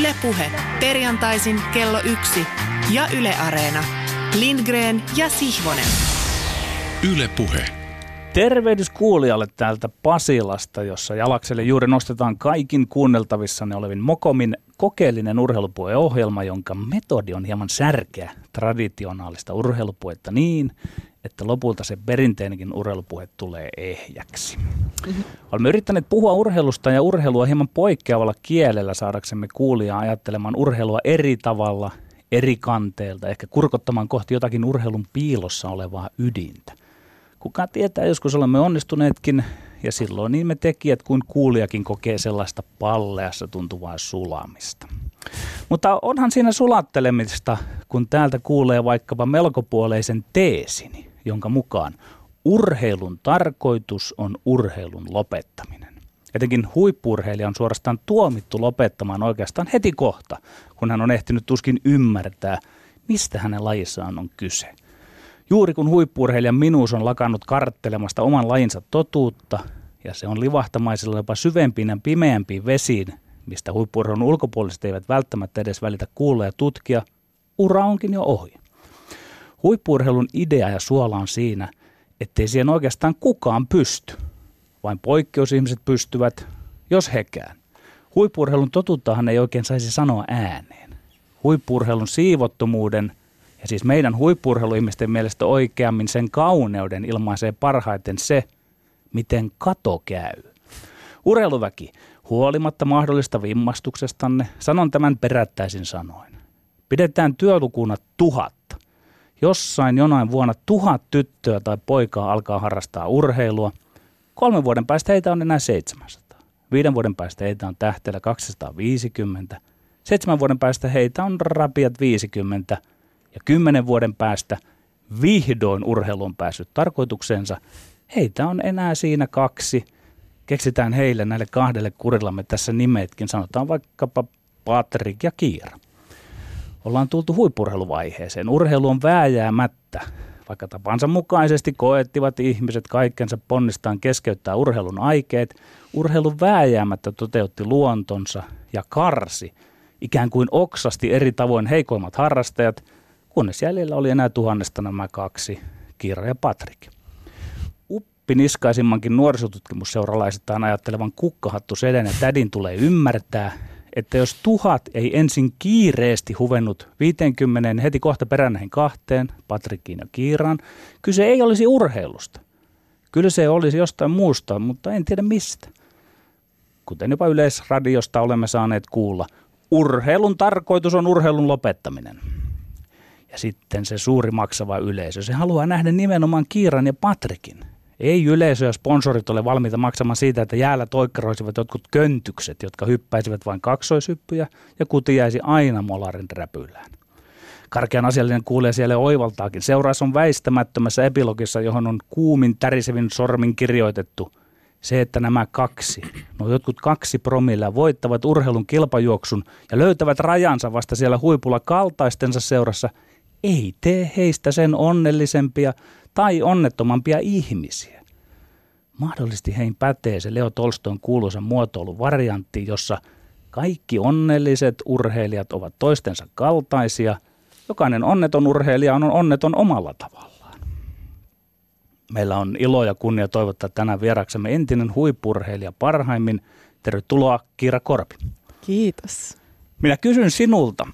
Yle Puhe. Perjantaisin kello 1 ja Yle Areena. Lindgren ja Sihvonen. Yle Puhe. Tervehdys kuulijalle täältä Pasilasta, jossa jalakselle juuri nostetaan kaikin kuunneltavissanne olevin Mokomin kokeellinen urheilupuhe-ohjelma, jonka metodi on hieman särkeä traditionaalista urheilupuhetta niin, että lopulta se perinteinenkin urheilupuhe tulee ehjäksi. Olemme yrittäneet puhua urheilusta ja urheilua hieman poikkeavalla kielellä saadaksemme kuulijaa ajattelemaan urheilua eri tavalla, eri kanteelta, ehkä kurkottamaan kohti jotakin urheilun piilossa olevaa ydintä. Kuka tietää, joskus olemme onnistuneetkin, ja silloin niin me tekijät kuin kuulijakin kokee sellaista palleassa tuntuvaa sulamista. Mutta onhan siinä sulattelemista, kun täältä kuulee vaikkapa melkopuoleisen teesini, jonka mukaan urheilun tarkoitus on urheilun lopettaminen. Etenkin huippu-urheilija on suorastaan tuomittu lopettamaan oikeastaan heti kohta, kun hän on ehtinyt tuskin ymmärtää, mistä hänen lajissaan on kyse. Juuri kun huippu-urheilijan minuus on lakannut karttelemasta oman lajinsa totuutta, ja se on livahtamaisilla jopa syvempiin ja pimeämpiin vesiin, mistä huippu-urheilun ulkopuoliset eivät välttämättä edes välitä kuulla ja tutkia, ura onkin jo ohi. Huippu-urheilun idea ja suola on siinä, ettei siihen oikeastaan kukaan pysty. Vain poikkeusihmiset pystyvät, jos hekään. Huippu-urheilun totuuttahan ei oikein saisi sanoa ääneen. Huippu-urheilun siivottomuuden, ja siis meidän huippu-urheiluihmisten mielestä oikeammin sen kauneuden ilmaisee parhaiten se, miten kato käy. Urheiluväki, huolimatta mahdollista vimmastuksestamme, sanon tämän perättäisin sanoin. Pidetään työlukuna 1000. Jossain jonain vuonna 1000 tyttöä tai poikaa alkaa harrastaa urheilua. 3 vuoden päästä heitä on enää 700. 5 vuoden päästä heitä on tähteellä 250. 7 vuoden päästä heitä on rapiat 50. Ja 10 vuoden päästä vihdoin urheilu on päässyt tarkoitukseensa. Heitä on enää siinä 2. Keksitään heille, näille 2 kurillamme tässä nimetkin. Sanotaan vaikkapa Patrik ja Kiira. Ollaan tultu huippu-urheiluvaiheeseen. Urheilu on vääjäämättä. Vaikka tapansa mukaisesti koettivat ihmiset kaikkensa ponnistaan keskeyttää urheilun aikeet, urheilu vääjäämättä toteutti luontonsa ja karsi ikään kuin oksasti eri tavoin heikoimmat harrastajat, kunnes jäljellä oli enää 1000 nämä 2, Kiira ja Patrik. Uppiniskaisimmankin nuorisotutkimusseuralaisittain ajattelevan kukkahattu sedän ja tädin tulee ymmärtää, että jos 1000 ei ensin kiireesti huvennut 50 heti kohta perään näihin 2, Patrikiin ja Kiiraan, kyse ei olisi urheilusta. Kyllä se olisi jostain muusta, mutta en tiedä mistä. Kuten jopa Yleisradiosta olemme saaneet kuulla, urheilun tarkoitus on urheilun lopettaminen. Ja sitten se suuri maksava yleisö, se haluaa nähdä nimenomaan Kiiran ja Patrikin. Ei yleisö ja sponsorit ole valmiita maksamaan siitä, että jäällä toikkaroisivat jotkut köntykset, jotka hyppäisivät vain kaksoishyppyjä ja kuti jäisi aina molarin räpylään. Karkean asiallinen kuulee siellä oivaltaakin. Seuraus on väistämättömässä epilogissa, johon on kuumin tärisevin sormin kirjoitettu. Se, että nämä 2, jotkut 2 promillea voittavat urheilun kilpajuoksun ja löytävät rajansa vasta siellä huipulla kaltaistensa seurassa, ei tee heistä sen onnellisempia tai onnettomampia ihmisiä. Mahdollisesti hein pätee se Leo Tolstoin kuuluisa muotoiluvariantti, jossa kaikki onnelliset urheilijat ovat toistensa kaltaisia. Jokainen onneton urheilija on onneton omalla tavallaan. Meillä on ilo ja kunnia toivottaa tänään vieraksemme entinen huippu-urheilija parhaimmin. Tervetuloa Kiira Korpi. Kiitos. Minä kysyn sinulta.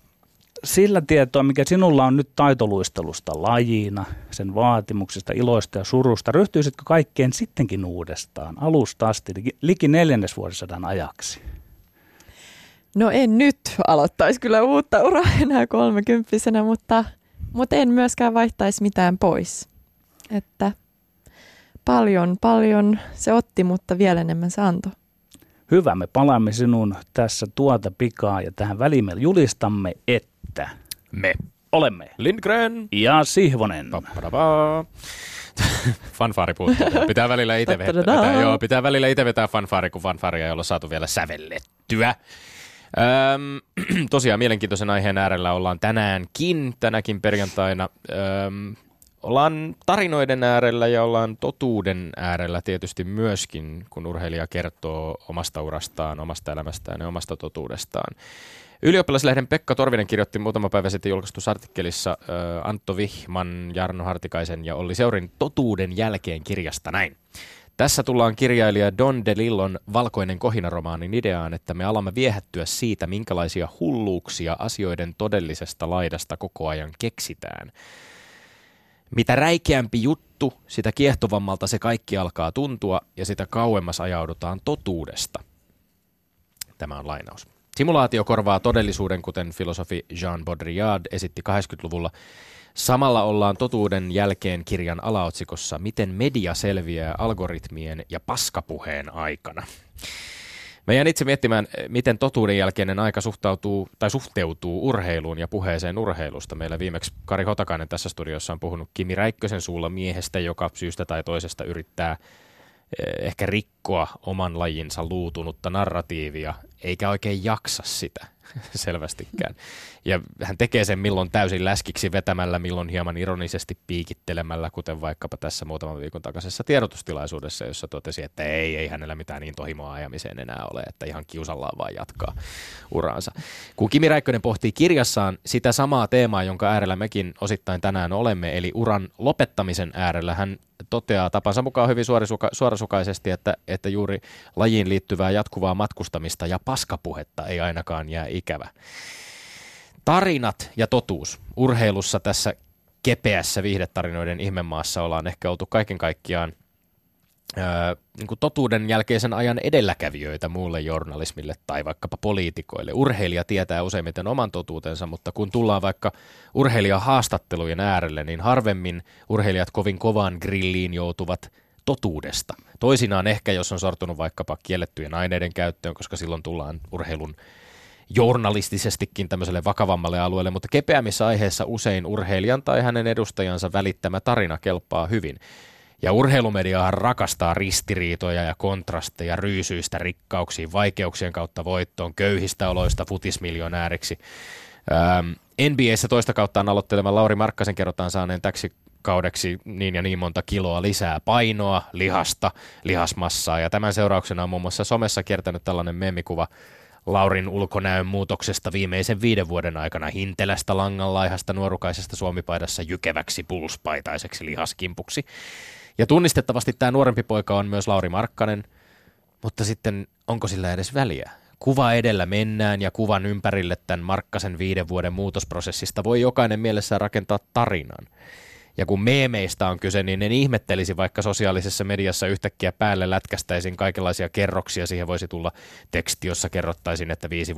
Sillä tietoa, mikä sinulla on nyt taitoluistelusta lajina, sen vaatimuksista, iloista ja surusta, ryhtyisitkö kaikkeen sittenkin uudestaan alusta asti liki 4. vuosisadan ajaksi? No en nyt aloittaisi kyllä uutta uraa enää 30-vuotiaana, mutta en myöskään vaihtaisi mitään pois. Että paljon se otti, mutta vielä enemmän se antoi. Hyvä, me palaamme sinun tässä tuota pikaa ja tähän väliin me julistamme, että me olemme Lindgren ja Sihvonen. Fanfaari puuttuu. Pitää välillä itse vetää fanfaari, kun fanfaaria ei ole saatu vielä sävellettyä. Tosiaan mielenkiintoisen aiheen äärellä ollaan tänäänkin, tänäkin perjantaina. Ollaan tarinoiden äärellä ja ollaan totuuden äärellä tietysti myöskin, kun urheilija kertoo omasta urastaan, omasta elämästään ja omasta totuudestaan. Ylioppilaslehden Pekka Torvinen kirjoitti muutama päivä sitten julkaistussa artikkelissa Antto Vihman, Jarno Hartikaisen ja Olli Seurin totuuden jälkeen kirjasta näin. Tässä tullaan kirjailija Don DeLillon valkoinen kohinaromaanin ideaan, että me alamme viehättyä siitä, minkälaisia hulluuksia asioiden todellisesta laidasta koko ajan keksitään. Mitä räikeämpi juttu, sitä kiehtovammalta se kaikki alkaa tuntua ja sitä kauemmas ajaudutaan totuudesta. Tämä on lainaus. Simulaatio korvaa todellisuuden, kuten filosofi Jean Baudrillard esitti 80-luvulla. Samalla ollaan totuuden jälkeen kirjan alaotsikossa, miten media selviää algoritmien ja paskapuheen aikana. Mä jään itse miettimään, miten totuuden jälkeinen aika suhteutuu urheiluun ja puheeseen urheilusta. Meillä viimeksi Kari Hotakainen tässä studiossa on puhunut Kimi Räikkösen suulla miehestä, joka syystä tai toisesta yrittää ehkä rikkoa oman lajinsa luutunutta narratiivia, eikä oikein jaksa sitä selvästikään. Ja hän tekee sen milloin täysin läskiksi vetämällä, milloin hieman ironisesti piikittelemällä, kuten vaikkapa tässä muutaman viikon takaisessa tiedotustilaisuudessa, jossa totesi, että ei hänellä mitään niin tohimoa ajamiseen enää ole, että ihan kiusallaan vaan jatkaa uraansa. Kun Kimi Räikkönen pohtii kirjassaan sitä samaa teemaa, jonka äärellä mekin osittain tänään olemme, eli uran lopettamisen äärellä, hän toteaa tapansa mukaan hyvin suorasukaisesti, että juuri lajiin liittyvää jatkuvaa matkustamista ja paskapuhetta ei ainakaan jää ikävä. Tarinat ja totuus. Urheilussa tässä kepeässä viihdetarinoiden ihmemaassa ollaan ehkä oltu kaiken kaikkiaan niin kuin totuuden jälkeisen ajan edelläkävijöitä muulle journalismille tai vaikkapa poliitikoille. Urheilija tietää useimmiten oman totuutensa, mutta kun tullaan vaikka urheilijahaastattelujen äärelle, niin harvemmin urheilijat kovin kovaan grilliin joutuvat totuudesta. Toisinaan ehkä, jos on sortunut vaikkapa kiellettyjen aineiden käyttöön, koska silloin tullaan urheilun journalistisestikin tämmöiselle vakavammalle alueelle, mutta kepeämissä aiheissa usein urheilijan tai hänen edustajansa välittämä tarina kelpaa hyvin. Ja urheilumediahan rakastaa ristiriitoja ja kontrasteja ryysyistä rikkauksiin, vaikeuksien kautta voittoon, köyhistä oloista futismiljonääriksi. NBA:ssä toista kauttaan aloittelevan Lauri Markkasen kerrotaan saaneen täksi kaudeksi niin ja niin monta kiloa lisää painoa, lihasta, lihasmassaa. Ja tämän seurauksena on muun muassa somessa kiertänyt tällainen meemikuva Laurin ulkonäön muutoksesta viimeisen 5 vuoden aikana hintelästä langanlaihasta nuorukaisesta suomipaidassa jykeväksi pulspaitaiseksi lihaskimpuksi. Ja tunnistettavasti tämä nuorempi poika on myös Lauri Markkanen, mutta sitten onko sillä edes väliä? Kuva edellä mennään ja kuvan ympärille tämän Markkasen 5 vuoden muutosprosessista voi jokainen mielessään rakentaa tarinan. Ja kun meemeistä on kyse, niin en ihmettelisi, vaikka sosiaalisessa mediassa yhtäkkiä päälle lätkästäisiin kaikenlaisia kerroksia. Siihen voisi tulla teksti, jossa kerrottaisiin, että 5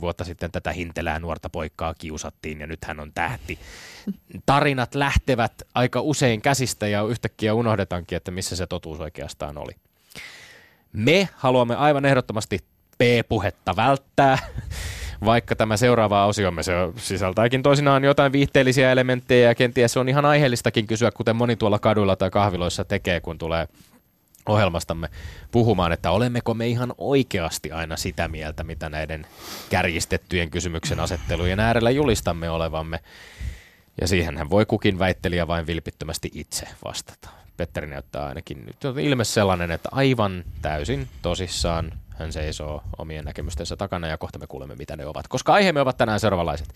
vuotta sitten tätä hintelää nuorta poikkaa kiusattiin ja nyt hän on tähti. Tarinat lähtevät aika usein käsistä ja yhtäkkiä unohdetaankin, että missä se totuus oikeastaan oli. Me haluamme aivan ehdottomasti P-puhetta välttää. Vaikka tämä seuraava osiomme se sisältääkin toisinaan jotain viihteellisiä elementtejä ja kenties on ihan aiheellistakin kysyä, kuten moni tuolla kaduilla tai kahviloissa tekee, kun tulee ohjelmastamme puhumaan, että olemmeko me ihan oikeasti aina sitä mieltä, mitä näiden kärjistettyjen kysymyksen asettelujen äärellä julistamme olevamme. Ja siihenhän voi kukin väittelijä vain vilpittömästi itse vastata. Petteri näyttää ainakin nyt ilme sellainen, että aivan täysin tosissaan hän seisoo omien näkemystensä takana ja kohta me kuulemme, mitä ne ovat, koska aiheemme ovat tänään seuraavanlaiset.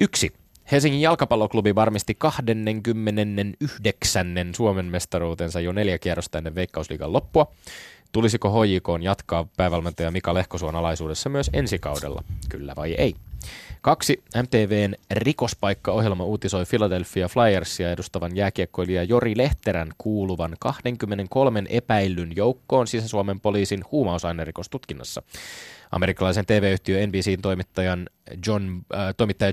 1. Helsingin jalkapalloklubi varmisti 29. Suomen mestaruutensa jo 4 kierrosta ennen Veikkausliigan loppua. Tulisiko HJK:n jatkaa päävalmentaja Mika Lehkosuon alaisuudessa myös ensi kaudella? Kyllä vai ei? 2. MTV:n Rikospaikka-ohjelma uutisoi Philadelphia Flyersia edustavan jääkiekkoilija Jori Lehterän kuuluvan 23 epäillyn joukkoon Sisä-Suomen poliisin huumausainerikostutkinnassa. Amerikkalaisen TV-yhtiö NBC:n toimittaja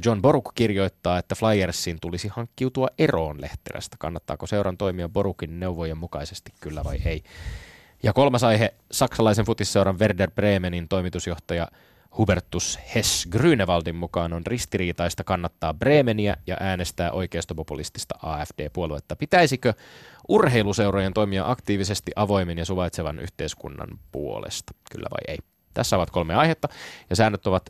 John Boruk kirjoittaa, että Flyersin tulisi hankkiutua eroon Lehterästä. Kannattaako seuran toimia Borukin neuvojen mukaisesti, kyllä vai ei? Ja 3. aihe, saksalaisen futisseuran Werder Bremenin toimitusjohtaja Hubertus Hess-Grünewaldin mukaan on ristiriitaista kannattaa Bremeniä ja äänestää oikeistopopulistista AfD-puoluetta. Pitäisikö urheiluseurojen toimia aktiivisesti avoimen ja suvaitsevan yhteiskunnan puolesta? Kyllä vai ei? Tässä ovat 3 aihetta ja säännöt ovat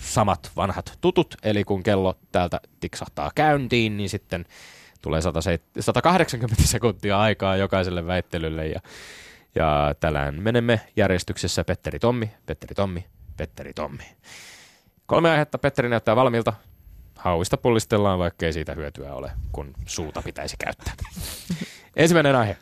samat vanhat tutut, eli kun kello täältä tiksahtaa käyntiin, niin sitten Tulee 180 sekuntia aikaa jokaiselle väittelylle ja tällään menemme järjestyksessä Petteri Tommi, Petteri Tommi, Petteri Tommi. 3 aihetta Petteri näyttää valmiilta. Hauista pullistellaan, vaikkei siitä hyötyä ole, kun suuta pitäisi käyttää. Ensimmäinen aihe.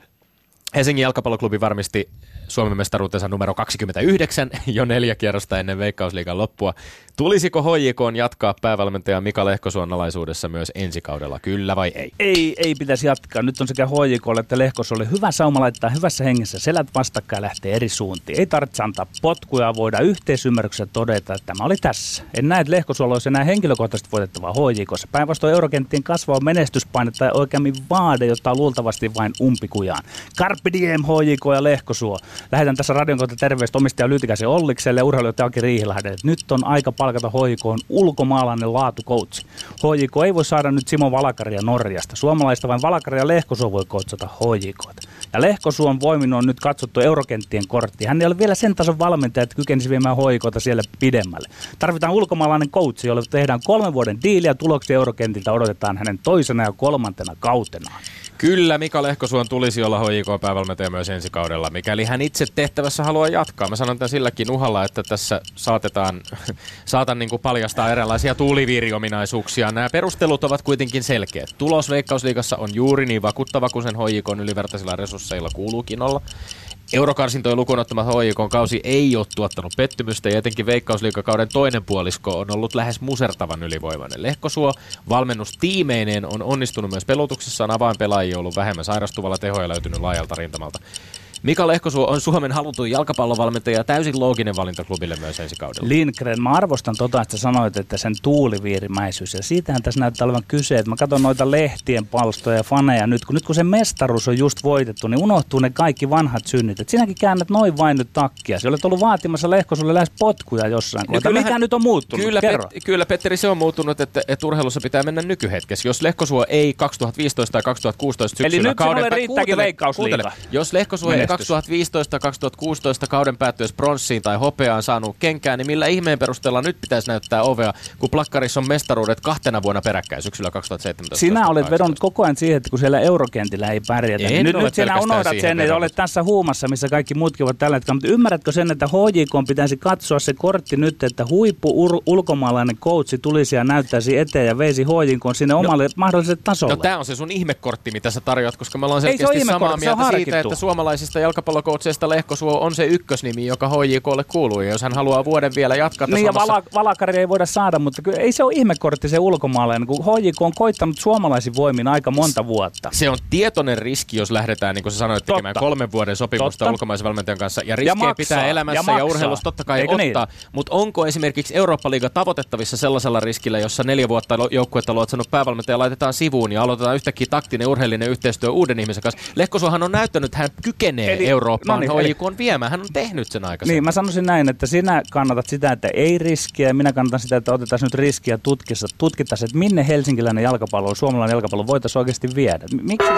Helsingin jalkapalloklubi varmisti Suomen mestaruutensa numero 29 jo 4 kierrosta ennen Veikkausliigan loppua. Tulisiko HJK:n jatkaa päävalmentaja Mika Lehkosuon alaisuudessa myös ensi kaudella, kyllä vai ei? Ei pitäisi jatkaa. Nyt on sekä HJK:lle että Lehkosuolle hyvä sauma laittaa hyvässä hengessä selät vastakkain ja lähtee eri suuntiin. Ei tarvitse antaa potkuja, voidaan yhteisymmärryksessä todeta, että tämä oli tässä. En näe, että Lehkosuolla olisi enää henkilökohtaisesti voitettavaa HJK:ssa. Päinvastoin eurokenttien kasvaa menestyspainetta ja oikeammin vaade, jota luultavasti vain umpikujaan. Carpe diem HJK ja Lehkosuo. Lähetän tässä radion kautta terveistä omistaja Lyytikäisen Ollikselle ja urheilijoita Aki Riihilahdelle. Nyt on aika palkata HJK:n ulkomaalainen laatukoutsi. HJK ei voi saada nyt Simo Valakaria Norjasta. Suomalaista vain Valakari ja Lehkosuo voi koutsata HJK:ta. Ja Lehkosuon voimin on nyt katsottu eurokenttien kortti. Hän ei ole vielä sen tason valmentaja, että kykenisi viemään HJK:ta siellä pidemmälle. Tarvitaan ulkomaalainen koutsi, jolle tehdään 3 vuoden diili ja tuloksia eurokentiltä odotetaan hänen toisena ja 3. kautenaan. Kyllä Mika Lehkosuon tulisi olla HJK-päävalmentaja myös ensi kaudella, mikäli hän itse tehtävässä haluaa jatkaa. Mä sanon tämän silläkin uhalla, että tässä saatan niin kuin paljastaa erilaisia tuuliviiriominaisuuksia. Nämä perustelut ovat kuitenkin selkeät. Tulos Veikkausliigassa on juuri niin vakuuttava kuin sen HJK:n ylivertaisilla resursseilla kuuluukin olla. Eurokarsintojen lukuun ottamatta HJK:n kausi ei ole tuottanut pettymystä ja etenkin Veikkausliigakauden toinen puolisko on ollut lähes musertavan ylivoimainen. Lehkosuo valmennustiimeineen on onnistunut myös pelotuksessaan, avainpelaajia on ollut vähemmän sairastuvalla, tehoja löytynyt laajalta rintamalta. Mika Lehkosuo on Suomen halutun jalkapallovalmentaja ja täysin looginen valinta klubille myös ensi kaudella. Lindgren, mä arvostan että sanoit, että sen tuuliviirimäisyys. Ja siitähän tässä näyttää olevan kyse, että mä katson noita lehtien palstoja ja faneja nyt kun se mestaruus on just voitettu, niin unohtuu ne kaikki vanhat synnit. Et sinäkin käännät noin vain nyt takkia. Sä olet ollut vaatimassa Lehkosuolle lähes potkuja jossain. Mikä nyt on muuttunut? Kyllä Petteri, se on muuttunut, että urheilussa pitää mennä nykyhetkessä. Jos Lehkosuo ei 2015 tai 2016 syksyllä kauden 2015-2016 kauden päättyessä pronssiin tai hopeaan saanut kenkään, niin millä ihmeen perusteella nyt pitäisi näyttää ovea, kun plakkarissa on mestaruudet 2 vuonna peräkkäin syksyllä 2017. Sinä olet vedonnut koko ajan siihen, että kun siellä eurokentillä ei pärjätä. Niin nyt sinä unohdat sen, että olet tässä huumassa, missä kaikki muutkin ovat tällä hetkellä. Mutta ymmärrätkö sen, että HJK pitäisi katsoa se kortti nyt, että ulkomaalainen koutsi tulisi ja näyttäisi eteen ja veisi HJK sinne omalle mahdolliselle tasolle? No tämä on se sun ihmekortti, mitä sä tarjoat, koska me ollaan selkeästi samaa mieltä siitä, että suomalaisista jalkapallokoutseista Lehkosuo on se ykkösnimi, joka HJK:lle kuuluu, ja jos hän haluaa vuoden vielä jatkaa tässä niin samassa... Valakari ei voida saada, mutta kyllä ei se ole ihmekortti se ulkomaalainen, kun HJK on koittanut suomalaisin voimin aika monta vuotta. Se on tietoinen riski, jos lähdetään, niin kuin sä sanoit, tekemään 3 vuoden sopimusta ulkomaisen valmentajan kanssa, ja riskejä pitää elämässä ja urheilussa totta kai ottaa, mutta onko esimerkiksi Eurooppa-liiga tavoitettavissa sellaisella riskillä, jossa 4 vuotta joukkuetta luotsannut päävalmentaja laitetaan sivuun ja aloitetaan yhtäkkiä taktinen urheilinen yhteistyö uuden ihmisen kanssa? Lehkosuohan on näyttänyt, että hän kykenee Eurooppaan HJK:n viemään. Hän on tehnyt sen aikaisemmin. Niin, mä sanoisin näin, että sinä kannatat sitä, että ei riskiä, ja minä kannatan sitä, että otetaan nyt riskiä tutkittaisiin, että minne helsinkiläinen jalkapallo, suomalainen jalkapallo voitaisiin oikeasti viedä. Miksi?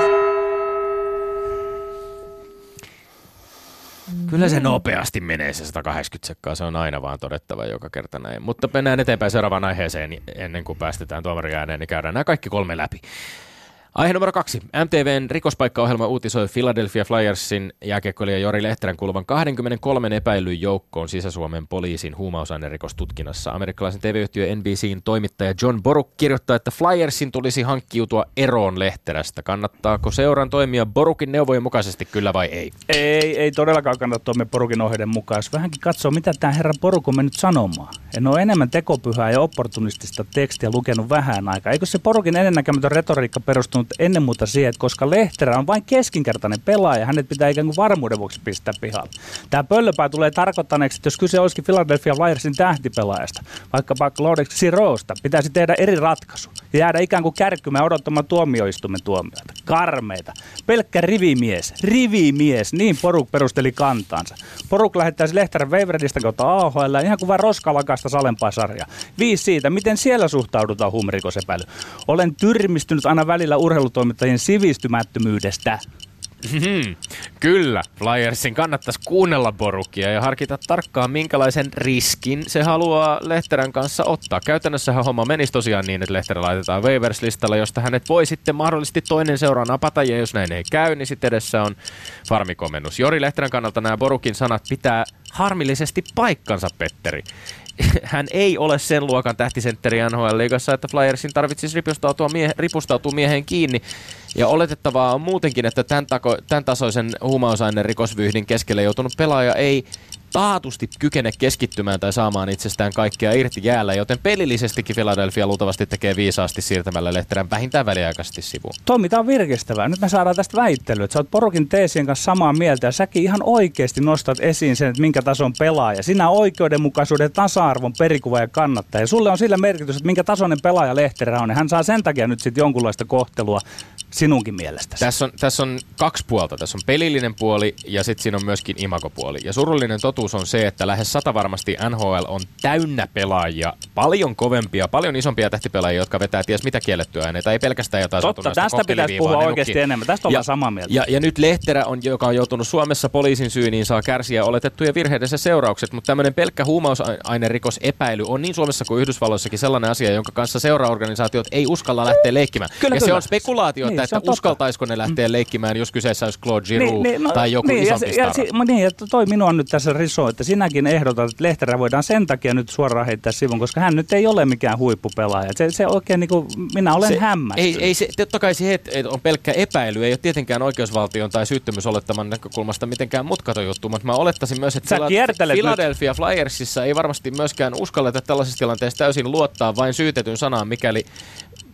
Kyllä se nopeasti menee se 180 sekkaa, se on aina vaan todettava joka kerta näin. Mutta mennään eteenpäin seuraavaan aiheeseen ennen kuin päästetään tuomarin ääneen, niin käydään nämä kaikki 3 läpi. Aihe numero 2. MTV:n rikospaikkaohjelma uutisoi Philadelphia Flyersin jääkiekkoilija Jori Lehterän kuuluvan 23 epäilyn joukkoon Sisä-Suomen poliisin huumausainerikostutkinnassa. Amerikkalaisen TV-yhtiö NBC:n toimittaja John Boruk kirjoittaa, että Flyersin tulisi hankkiutua eroon Lehterästä. Kannattaako seuran toimia Borukin neuvojen mukaisesti, kyllä vai ei? Ei todellakaan kannata toimia Borukin ohjeiden mukaan. Jos vähänkin katsoo, mitä tämä herra Boruk on mennyt sanomaan. En ole enemmän tekopyhää ja opportunistista tekstiä lukenut vähän aikaa. Eikö se Borukin ennennäkemätön retoriikka perustunut ennen muuta siihen, että koska Lehterä on vain keskinkertainen pelaaja, hänet pitää ikään kuin varmuuden vuoksi pistää pihalle. Tämä pöllöpää tulee tarkoittaneeksi, että jos kyse olisikin Philadelphia Flyersin tähtipelaajasta, vaikkapa Claude Girouxsta, pitäisi tehdä eri ratkaisu ja jäädä ikään kuin kärkkymään odottamaan tuomioistuimen tuomioita. Karmeita. Pelkkä rivimies. Rivimies. Niin Boruk perusteli kantaansa. Boruk lähettäisi Lehterän Waveredista kautta AHL, ihan kuin vain roskalakasta salempaa sarjaa. 5 siitä, miten siellä suhtaudutaan huumerikosepäilyyn. Olen tyrmistynyt aina välillä urheilutoimittajien sivistymättömyydestä. Kyllä, Flyersin kannattaisi kuunnella Borukia ja harkita tarkkaan, minkälaisen riskin se haluaa Lehterän kanssa ottaa. Käytännössähän homma menisi tosiaan niin, että Lehterä laitetaan waivers-listalle, josta hänet voi sitten mahdollisesti toinen seuraa napata, ja jos näin ei käy, niin sitten edessä on farmikomennus. Jori Lehterän kannalta nämä Borukin sanat pitää harmillisesti paikkansa, Petteri. Hän ei ole sen luokan tähtisentteri NHL-liigassa, että Flyersin tarvitsisi ripustautua mieheen kiinni. Ja oletettavaa on muutenkin, että tämän tasoisen huumausaineen rikosvyyhdin keskelle joutunut pelaaja ei taatusti kykene keskittymään tai saamaan itsestään kaikkea irti jäällä, joten pelillisestikin Philadelphia luultavasti tekee viisaasti siirtämällä Lehterän vähintään väliaikaisesti sivuun. Tommi, tämä on virkistävää. Nyt me saadaan tästä väittelyä. Sä oot Borukin teesien kanssa samaa mieltä, ja säkin ihan oikeasti nostat esiin sen, että minkä tason pelaaja. Sinä oikeudenmukaisuuden, tasa-arvon perikuva ja kannattaja. Ja sulle on sillä merkitys, että minkä tasoinen pelaaja Lehterä on, ja hän saa sen takia nyt sitten jonkunlaista kohtelua sinunkin mielestäsi. Tässä on kaksi puolta. Tässä on pelillinen puoli, ja sitten siinä on myöskin imagopuoli. Ja surullinen totuus on se, että lähes 100 varmasti NHL on täynnä pelaajia, paljon kovempia, paljon isompia tähtipelaajia, jotka vetää ties mitä kiellettyä aineita, ei pelkästään jotain satunnaista kohteliviivaa. Totta, tästä pitäisi puhua oikeasti enemmän. Tästä ollaan samaa mieltä. Ja nyt Lehterä, joka on joutunut Suomessa poliisin syyniin, saa kärsiä oletettuja virheidensä seuraukset, mutta tämmöinen pelkkä huumausainerikosepäily on niin Suomessa kuin Yhdysvalloissakin sellainen asia, jonka kanssa seuraorganisaatiot ei uskalla lähteä leikkimään. Kyllä, ja kyllä. Se on spekulaatio, niin, että uskaltaisiko ne lähteä leikkimään, jos kyseessä olisi Claude Giroux tai joku isompi stara. Niin, toi minua nyt tässä riso, että sinäkin ehdotat, että Lehterä voidaan sen takia nyt suoraan heittää sivun, koska hän nyt ei ole mikään huippupelaaja. Se oikein niin kuin, minä olen hämmästynyt. Ei se, totta kai se on pelkkä epäily, ei ole tietenkään oikeusvaltion tai syyttömyysolettaman näkökulmasta mitenkään mutkaton juttu, mutta mä olettaisin myös, että Philadelphia Flyersissa ei varmasti myöskään uskalleta tällaisessa tilanteessa täysin luottaa vain syytetyn sanaan, mikäli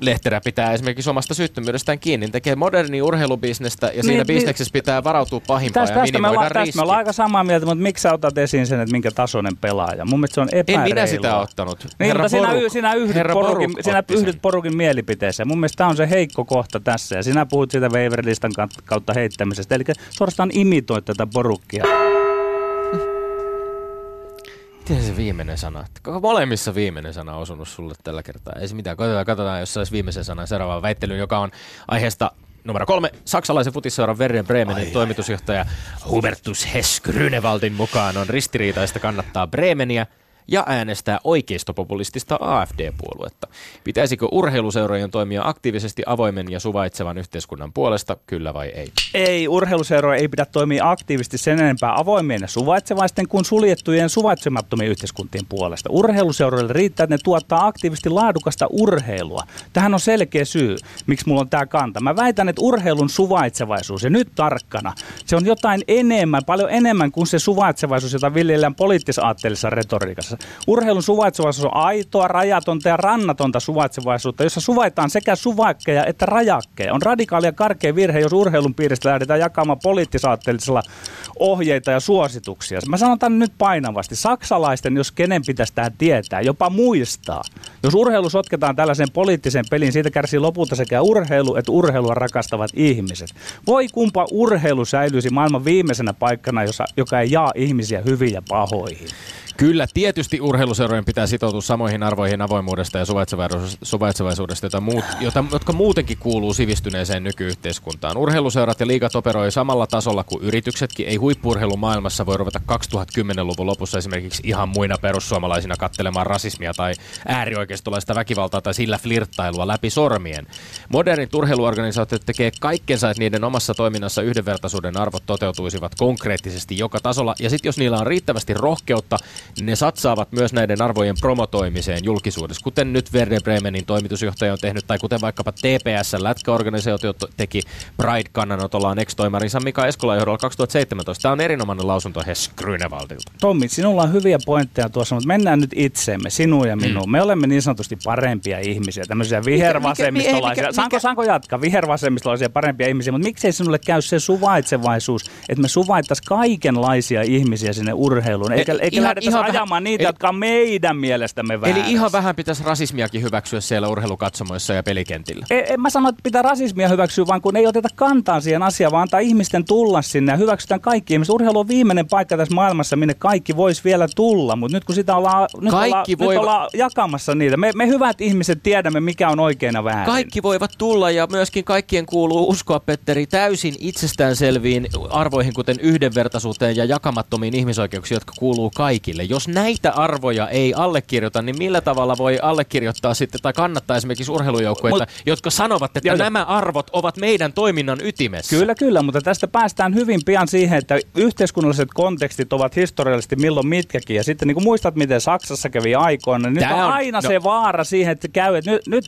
Lehterä pitää esimerkiksi omasta syyttömyydestään kiinni, tekee moderni urheilubisnestä ja siinä bisneksessä pitää varautua pahimpaan ja minimoida riski. Tästä me ollaan aika samaa mieltä, mutta miksi sä otat esiin sen, että minkä tasoinen pelaaja? Mun mielestä se on epäreilua. En minä sitä ottanut. Niin, mutta sinä yhdyt Borukin mielipiteeseen. Mun mielestä tämä on se heikko kohta tässä ja sinä puhut siitä waiver-listan kautta heittämisestä. Eli suorastaan imitoit tätä Borukia. Miten se viimeinen sana? Molemmissa viimeinen sana on osunut sulle tällä kertaa. Ei se mitään. Katsotaan, jos saisi viimeisen sanan seuraavaan väittelyyn, joka on aiheesta numero 3. Saksalaisen futisseuran Werder Bremenin toimitusjohtaja Hubertus Hess-Grünewaldin mukaan on ristiriitaista kannattaa Bremeniä ja äänestää oikeistopopulistista AfD-puoluetta. Pitäisikö urheiluseurojen toimia aktiivisesti avoimen ja suvaitsevan yhteiskunnan puolesta, kyllä vai ei? Ei, urheiluseurojen ei pidä toimia aktiivisesti sen enempää avoimien ja suvaitsevaisten kuin suljettujen suvaitsemattomien yhteiskuntien puolesta. Urheiluseuroille riittää, että ne tuottaa aktiivisesti laadukasta urheilua. Tähän on selkeä syy, miksi mulla on tämä kanta. Mä väitän, että urheilun suvaitsevaisuus, ja nyt tarkkana, se on jotain enemmän, paljon enemmän kuin se suvaitsevaisuus, jota viljellään poliittis-aatteellisessa retoriikassa. Urheilun suvaitsevaisuus on aitoa, rajatonta ja rannatonta suvaitsevaisuutta, jossa suvaitaan sekä suvaikkeja että rajakkeja. On radikaali ja karkea virhe, jos urheilun piiristä lähdetään jakamaan poliittisaatteellisella ohjeita ja suosituksia. Mä sanon tämän nyt painavasti. Saksalaisten, jos kenen pitäisi tähän tietää, jopa muistaa. Jos urheilu sotketaan tällaiseen poliittiseen peliin, siitä kärsii lopulta sekä urheilu että urheilua rakastavat ihmiset. Voi kumpa urheilu säilyisi maailman viimeisenä paikkana, joka ei jaa ihmisiä hyviin ja pahoihin. Kyllä, tietysti urheiluseurojen pitää sitoutua samoihin arvoihin avoimuudesta ja suvaitsevaisuudesta, jotka muutenkin kuuluu sivistyneeseen nykyyhteiskuntaan. Urheiluseurat ja liigat operoi samalla tasolla kuin yrityksetkin. Ei huippu-urheilumaailmassa voi ruveta 2010-luvun lopussa esimerkiksi ihan muina perussuomalaisina katselemaan rasismia tai äärioikeistolaista väkivaltaa tai sillä flirttailua läpi sormien. Modernit urheiluorganisaatiot tekee kaikkensa, että niiden omassa toiminnassa yhdenvertaisuuden arvot toteutuisivat konkreettisesti joka tasolla. Ja sitten jos niillä on riittävästi rohkeutta, ne satsaavat myös näiden arvojen promotoimiseen julkisuudessa, kuten nyt Werder Bremenin toimitusjohtaja on tehnyt, tai kuten vaikkapa TPS-lätkäorganisaatio teki Pride-kannanotollaan ex-toimarinsa Mika Eskolan johdolla 2017. Tämä on erinomainen lausunto Hess-Grünewaldilta. Tommi, sinulla on hyviä pointteja tuossa, mutta mennään nyt itseemme, sinun ja minun. Me olemme niin sanotusti parempia ihmisiä, tämmöisiä vihervasemmistolaisia. Saanko jatkaa? Vihervasemmistolaisia parempia ihmisiä, mutta miksei sinulle käy se suvaitsevaisuus, että me suvaittaisiin kaikenlaisia ihmisiä sinne urheiluun, eikä lähdetä ajamaan niitä, jotka on meidän mielestämme väärässä. Eli ihan vähän pitäisi rasismiakin hyväksyä siellä urheilukatsomoissa ja pelikentillä. En mä sano, että pitää rasismia hyväksyä, vaan kun ei oteta kantaa siihen asiaan, vaan antaa ihmisten tulla sinne ja hyväksytään kaikki ihmiset. Urheilu on viimeinen paikka tässä maailmassa, minne kaikki voisi vielä tulla, mutta nyt kun sitä ollaan jakamassa niitä. Me hyvät ihmiset tiedämme, mikä on oikein ja väärin. Kaikki voivat tulla ja myöskin kaikkien kuuluu uskoa, Petteri, täysin itsestäänselviin arvoihin, kuten yhdenvertaisuuteen ja jakamattomiin ihmisoikeuksiin, jotka kuuluu kaikille. Jos näitä arvoja ei allekirjoita, niin millä tavalla voi allekirjoittaa sitten tai kannattaa esimerkiksi urheilujoukkueita, jotka sanovat, että nämä arvot ovat meidän toiminnan ytimessä? Kyllä, mutta tästä päästään hyvin pian siihen, että yhteiskunnalliset kontekstit ovat historiallisesti milloin mitkäkin. Ja sitten niin kuin muistat, miten Saksassa kävi aikoina, niin nyt on aina se vaara siihen, että käy. Että nyt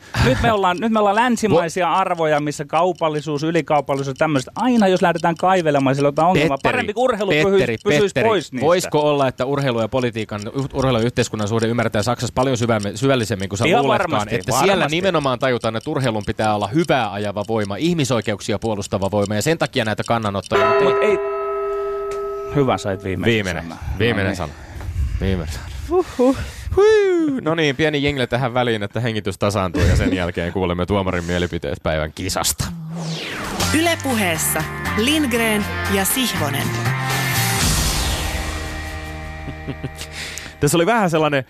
me ollaan länsimaisia arvoja, missä kaupallisuus, ylikaupallisuus, tämmöiset. Aina jos lähdetään kaivelemaan, sillä on ongelma. Parempi kuin urheilu pysyisi pois niistä. Voisiko olla, että urheilu ja politiikan, urheilu ja yhteiskunnan suhde ymmärretään Saksassa paljon syvällisemmin kuin sä luuletkaan? Että siellä nimenomaan tajutaan, että urheilun pitää olla hyvää ajava voima, ihmisoikeuksia puolustava voima, ja sen takia näitä kannanottoja. Hyvä, sait viimeinen sana. No niin, pieni jingle tähän väliin, että hengitys tasaantuu ja sen jälkeen kuulemme tuomarin mielipiteet päivän kisasta. Yle Puheessa Lindgren ja Sihvonen. Tässä oli vähän sellainen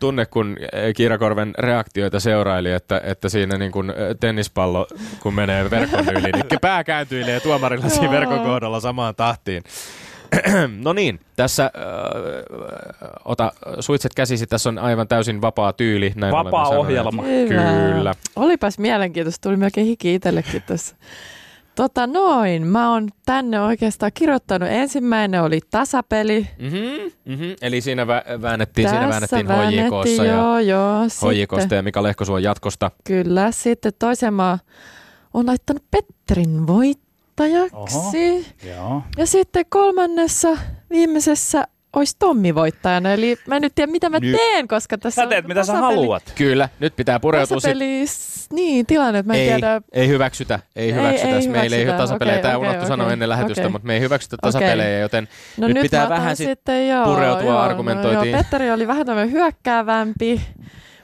tunne, kun Kiira Korven reaktioita seuraili, että siinä niin kuin tennispallo, kun menee verkon yli, niin pää kääntyilee tuomarilla siinä verkon kohdalla samaan tahtiin. No niin, tässä ota suitset käsisi, tässä on aivan täysin vapaa tyyli. Näin vapaa ohjelma. Kyllä. Olipas mielenkiintoista, tuli melkein hiki itsellekin tässä. Mä oon tänne oikeastaan kirjoittanut. Ensimmäinen oli tasapeli. Eli siinä väännettiin HJK:ssa ja Mika Lehkosuon jatkosta. Kyllä, sitten toisen mä oon laittanut Petterin voittajaksi. Oho, ja sitten kolmannessa viimeisessä olisi Tommi voittajana, eli mä en nyt tiedä, mitä mä teen, koska tässä sä teet, on mitä sä haluat. Kyllä, nyt pitää pureutua. Niin, tilanne, että mä en tiedä. Ei hyväksytä. Meillä ei tasapelejä. Tämä unohtui sanoa ennen lähetystä, mutta me ei hyväksytä tasapelejä, joten no nyt pitää vähän pureutua argumentointiin. Joo, Petteri oli vähän tämmöinen hyökkäävämpi,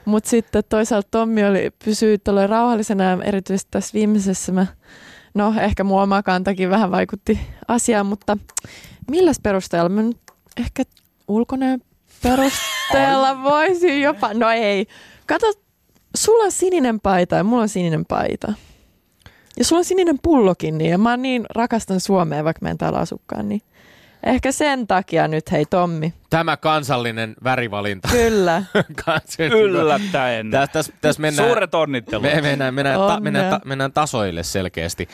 mutta sitten toisaalta Tommi pysyi tuolla rauhallisena, erityisesti tässä viimeisessä mä... No, ehkä mun oma kantakin vähän vaikutti asiaan, mutta milläs perusteella? Mä nyt ehkä ulkonäön perusteella voisin jopa... No ei. Kato, sulla on sininen paita ja mulla on sininen paita. Ja sulla on sininen pullokin, niin, ja mä niin rakastan Suomea, vaikka mä en täällä asukkaan, niin... Ehkä sen takia nyt, hei Tommi. Tämä kansallinen värivalinta. Kyllä. Yllättäen. Suuret onnittelut. Mennään tasoille selkeästi.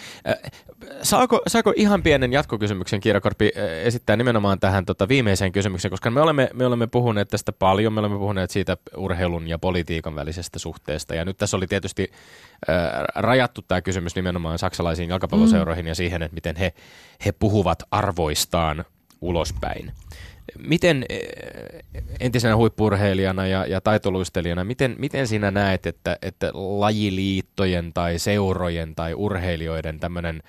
Saako ihan pienen jatkokysymyksen, Kiira Korpi, esittää nimenomaan tähän viimeiseen kysymykseen, koska me olemme puhuneet tästä paljon, me olemme puhuneet siitä urheilun ja politiikan välisestä suhteesta, ja nyt tässä oli tietysti rajattu tämä kysymys nimenomaan saksalaisiin jalkapalloseuroihin ja siihen, että miten he puhuvat arvoistaan ulospäin. Miten entisenä huippu-urheilijana ja taitoluistelijana, miten sinä näet, että lajiliittojen tai seurojen tai urheilijoiden tämmöinen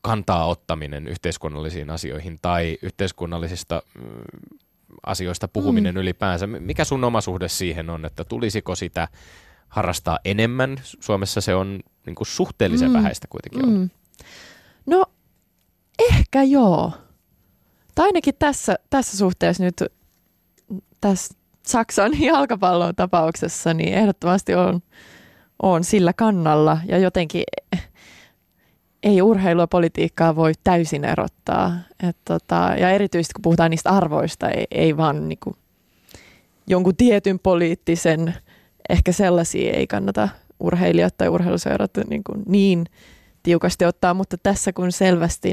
kantaa ottaminen yhteiskunnallisiin asioihin tai yhteiskunnallisista asioista puhuminen ylipäänsä, mikä sun oma suhde siihen on, että tulisiko sitä harrastaa enemmän? Suomessa se on niin kuin suhteellisen vähäistä kuitenkin olla. No ehkä joo. Tai ainakin tässä suhteessa nyt tässä Saksan jalkapallon tapauksessa niin ehdottomasti on sillä kannalla ja jotenkin ei urheilua politiikkaa voi täysin erottaa. Ja erityisesti kun puhutaan niistä arvoista, ei vaan niin kuin jonkun tietyn poliittisen, ehkä sellaisia ei kannata urheilijat tai urheiluseurat niin tiukasti ottaa, mutta tässä kun selvästi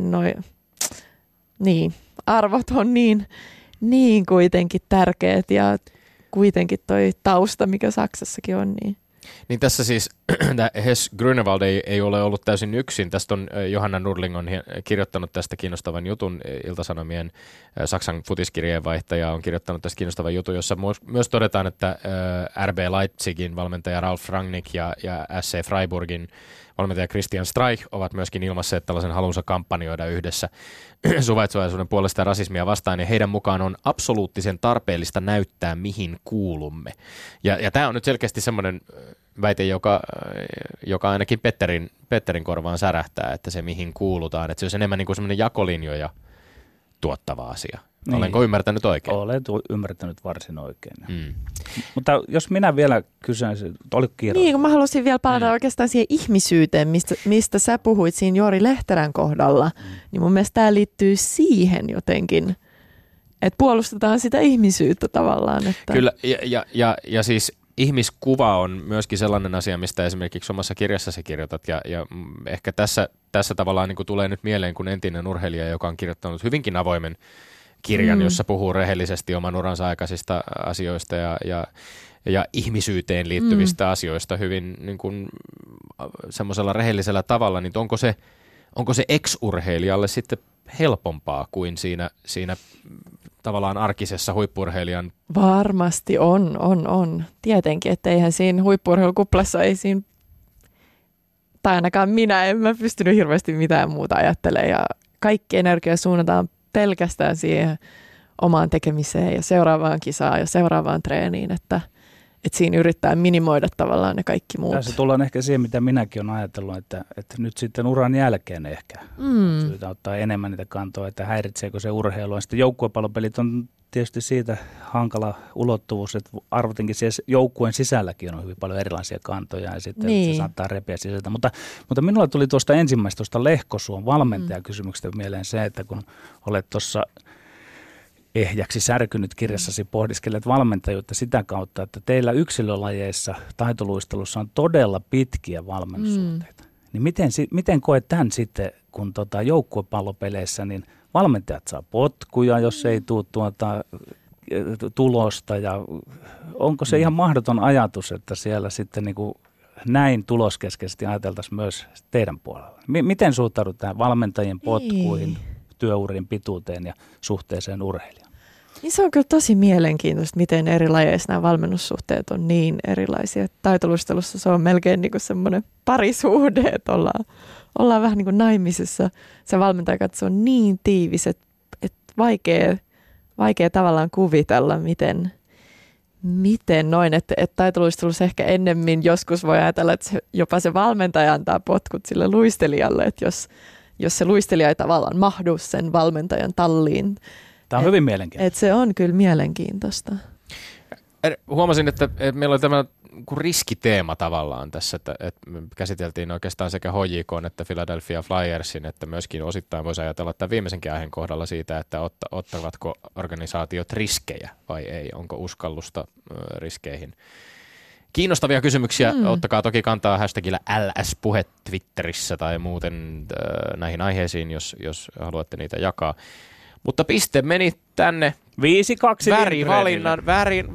arvot on niin kuitenkin tärkeät ja kuitenkin toi tausta, mikä Saksassakin on. Niin tässä siis Hess-Grünewald ei ole ollut täysin yksin. Tästä on Johanna Nurling on kirjoittanut tästä kiinnostavan jutun. Iltasanomien Saksan futiskirjeenvaihtaja on kirjoittanut tästä kiinnostavan jutun, jossa myös todetaan, että RB Leipzigin valmentaja Ralf Rangnick ja SC Freiburgin valmentaja Christian Streich ovat myöskin ilmaisseet tällaisen halunsa kampanjoida yhdessä suvaitsevaisuuden puolesta ja rasismia vastaan, ja heidän mukaan on absoluuttisen tarpeellista näyttää, mihin kuulumme. Ja tämä on nyt selkeästi semmoinen väite, joka ainakin Petterin korvaan särähtää, että se mihin kuulutaan, että se olisi enemmän niin kuin semmoinen jakolinjoja tuottava asia. Niin. Olenko ymmärtänyt oikein? Olen ymmärtänyt varsin oikein. Mm. Mutta jos minä vielä kysyisin, oliko Kiira? Niin, kun mä halusin vielä palata oikeastaan siihen ihmisyyteen, mistä sä puhuit siinä Jori Lehterän kohdalla, niin mun mielestä tämä liittyy siihen jotenkin, että puolustetaan sitä ihmisyyttä tavallaan. Että... Kyllä, ja siis... Ihmiskuva on myöskin sellainen asia, mistä esimerkiksi omassa kirjassasi kirjoitat, ja ehkä tässä tavallaan niin kuin tulee nyt mieleen, kun entinen urheilija, joka on kirjoittanut hyvinkin avoimen kirjan, jossa puhuu rehellisesti oman uransa aikaisista asioista ja ihmisyyteen liittyvistä asioista hyvin niin kuin semmoisella rehellisellä tavalla, niin onko se ex-urheilijalle sitten helpompaa kuin siinä tavallaan arkisessa huippu-urheilijan... Varmasti on. Tietenkin, että eihän siinä huippu-urheilukuplassa ei siinä... Tai ainakaan en mä pystynyt hirveästi mitään muuta ajattelemaan. Ja kaikki energia suunnataan pelkästään siihen omaan tekemiseen ja seuraavaan kisaan ja seuraavaan treeniin, että siinä yrittää minimoida tavallaan ne kaikki muut. Tässä tullaan ehkä siihen, mitä minäkin olen ajatellut, että nyt sitten uran jälkeen ehkä syytä ottaa enemmän niitä kantoja, että häiritseekö se urheilua. Sitten joukkuepallopelit on tietysti siitä hankala ulottuvuus, että arvotinkin siellä joukkueen sisälläkin on hyvin paljon erilaisia kantoja ja sitten niin. Se saattaa repiä sisältä. Mutta minulla tuli tuosta ensimmäisestä Lehkosuon valmentajakysymyksestä mieleen se, että kun olet tuossa... ehjäksi särkynyt kirjassasi pohdiskelet valmentajuutta sitä kautta, että teillä yksilölajeissa taitoluistelussa on todella pitkiä valmennussuhteita. Niin miten koet tämän sitten, kun joukkuepallopeleissä niin valmentajat saa potkuja, jos ei tule tulosta? Ja onko se ihan mahdoton ajatus, että siellä sitten niin kuin näin tuloskeskeisesti ajateltaisiin myös teidän puolella? Miten suhtaudut tähän valmentajien potkuihin? Ei. Työurin pituuteen ja suhteeseen urheilijaan. Niin se on kyllä tosi mielenkiintoista, miten eri lajeissa nämä valmennussuhteet on niin erilaisia. Taitoluistelussa se on melkein niin kuin semmoinen parisuhde, että ollaan vähän niin kuin naimisissa. Se valmentaja katsoo niin tiivis, että vaikea tavallaan kuvitella, miten noin. Että taitoluistelussa ehkä ennemmin joskus voi ajatella, että jopa se valmentaja antaa potkut sille luistelijalle, että jos se luistelija ei tavallaan mahdu sen valmentajan talliin. Tämä on hyvin mielenkiintoista. Et se on kyllä mielenkiintoista. Huomasin, että meillä oli tämä riskiteema tavallaan tässä, että käsiteltiin oikeastaan sekä HJK:n että Philadelphia Flyersin, että myöskin osittain voisi ajatella tämän viimeisenkin aiheen kohdalla siitä, että ottavatko organisaatiot riskejä vai ei, onko uskallusta riskeihin. Kiinnostavia kysymyksiä. Ottakaa toki kantaa hashtagillä LS-puhe Twitterissä tai muuten näihin aiheisiin, jos haluatte niitä jakaa. Mutta piste meni tänne 5-2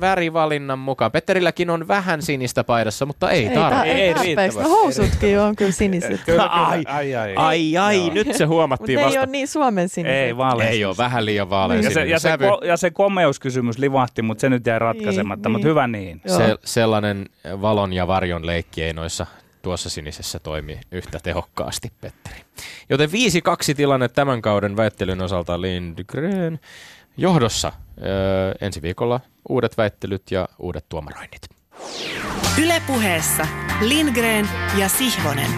värivalinnan mukaan. Petterilläkin on vähän sinistä paidassa, mutta ei tarvitse. Ei riittävästi. Housutkin on kyllä siniset. Ai, nyt se huomattiin vasta. Mutta ei ole niin Suomen siniset. Ei ole, vähän liian vaalean siniset. Ja se komeuskysymys livahti, mutta se nyt jäi ratkaisematta, mutta hyvä niin. Sellainen valon ja varjon leikki ei noissa... Tuossa sinisessä toimii yhtä tehokkaasti, Petteri. Joten 5-2 tilanne tämän kauden väittelyn osalta Lindgren johdossa. Ensi viikolla uudet väittelyt ja uudet tuomaroinnit. Yle Puheessa Lindgren ja Sihvonen.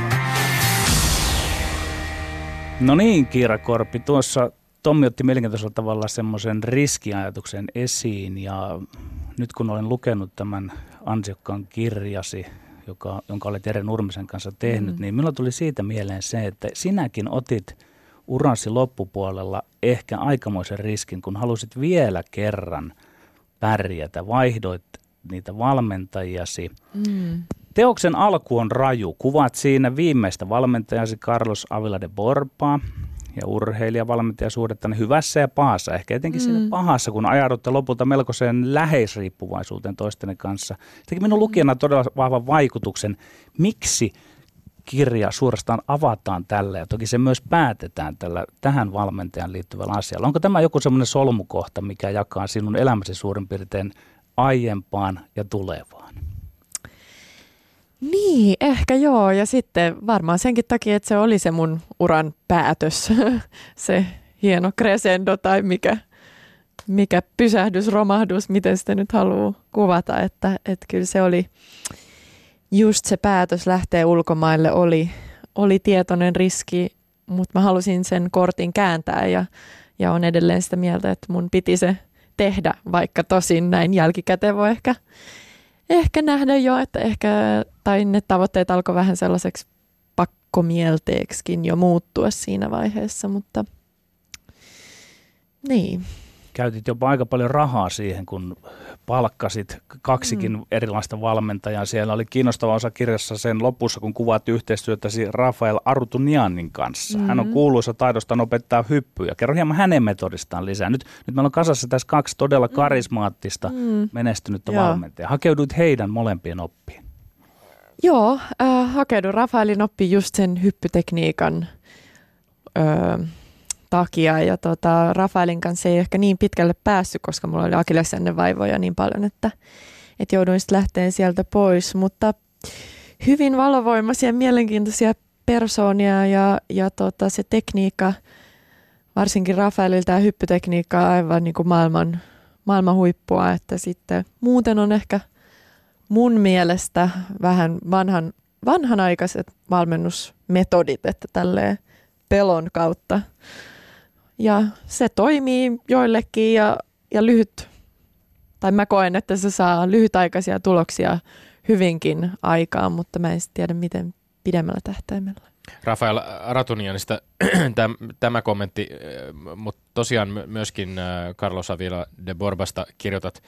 No niin, Kiira Korpi. Tuossa Tommi otti mielenkiintoisella tavalla semmoisen riskiajatuksen esiin. Ja nyt kun olen lukenut tämän ansiokkaan kirjasi, jonka olet Jere Nurmisen kanssa tehnyt, niin minulla tuli siitä mieleen se, että sinäkin otit urasi loppupuolella ehkä aikamoisen riskin, kun halusit vielä kerran pärjätä, vaihdoit niitä valmentajiasi. Teoksen alku on raju. Kuvat siinä viimeistä valmentajasi Carlos Avila de Borbaa ja urheilijavalmentajasuhdetta hyvässä ja pahassa, ehkä etenkin siinä pahassa, kun ajaudutte lopulta melkoiseen läheisriippuvaisuuteen toistenne kanssa. Sitäkin minun lukijana todella vahvan vaikutuksen, miksi kirja suorastaan avataan tällä, ja toki se myös päätetään tällä tähän valmentajan liittyvällä asialla. Onko tämä joku semmoinen solmukohta, mikä jakaa sinun elämäsi suurin piirtein aiempaan ja tulevaan? Niin, ehkä joo. Ja sitten varmaan senkin takia, että se oli se mun uran päätös, se hieno crescendo tai mikä pysähdys, romahdus, miten sitä nyt haluaa kuvata. Että kyllä se oli just se päätös lähteä ulkomaille, oli tietoinen riski, mutta mä halusin sen kortin kääntää ja on edelleen sitä mieltä, että mun piti se tehdä, vaikka tosin näin jälkikäteen voi ehkä nähdä jo, että tai ne tavoitteet alkoi vähän sellaiseksi pakkomielteeksikin jo muuttua siinä vaiheessa, mutta niin. Käytit jopa aika paljon rahaa siihen, kun palkkasit kaksikin erilaista valmentajaa. Siellä oli kiinnostava osa kirjassa sen lopussa, kun kuvaat yhteistyötäsi Rafael Arutunianin kanssa. Hän on kuuluisa taidostaan opettaa hyppyjä. Kerro hieman hänen metodistaan lisää. Nyt meillä on kasassa tässä kaksi todella karismaattista menestynyttä valmentajaa. Hakeuduit heidän molempien oppiin? Joo, hakeudun Rafaelin oppiin just sen hyppytekniikan takia ja Rafaelin kanssa ei ehkä niin pitkälle päässyt, koska mulla oli akillesjänne vaivoja niin paljon, että jouduin sitten lähteen sieltä pois, mutta hyvin valovoimaisia, mielenkiintoisia persoonia ja se tekniikka, varsinkin Rafaelilta ja hyppytekniikka on aivan niin kuin maailman huippua, että sitten muuten on ehkä mun mielestä vähän vanhanaikaiset valmennusmetodit, että tälleen pelon kautta. Ja se toimii joillekin ja mä koen, että se saa lyhytaikaisia tuloksia hyvinkin aikaan, mutta mä en tiedä miten pidemmällä tähtäimellä. Rafael Aratunianista tämä kommentti, mutta tosiaan myöskin Carlos Avila de Borbasta kirjoitat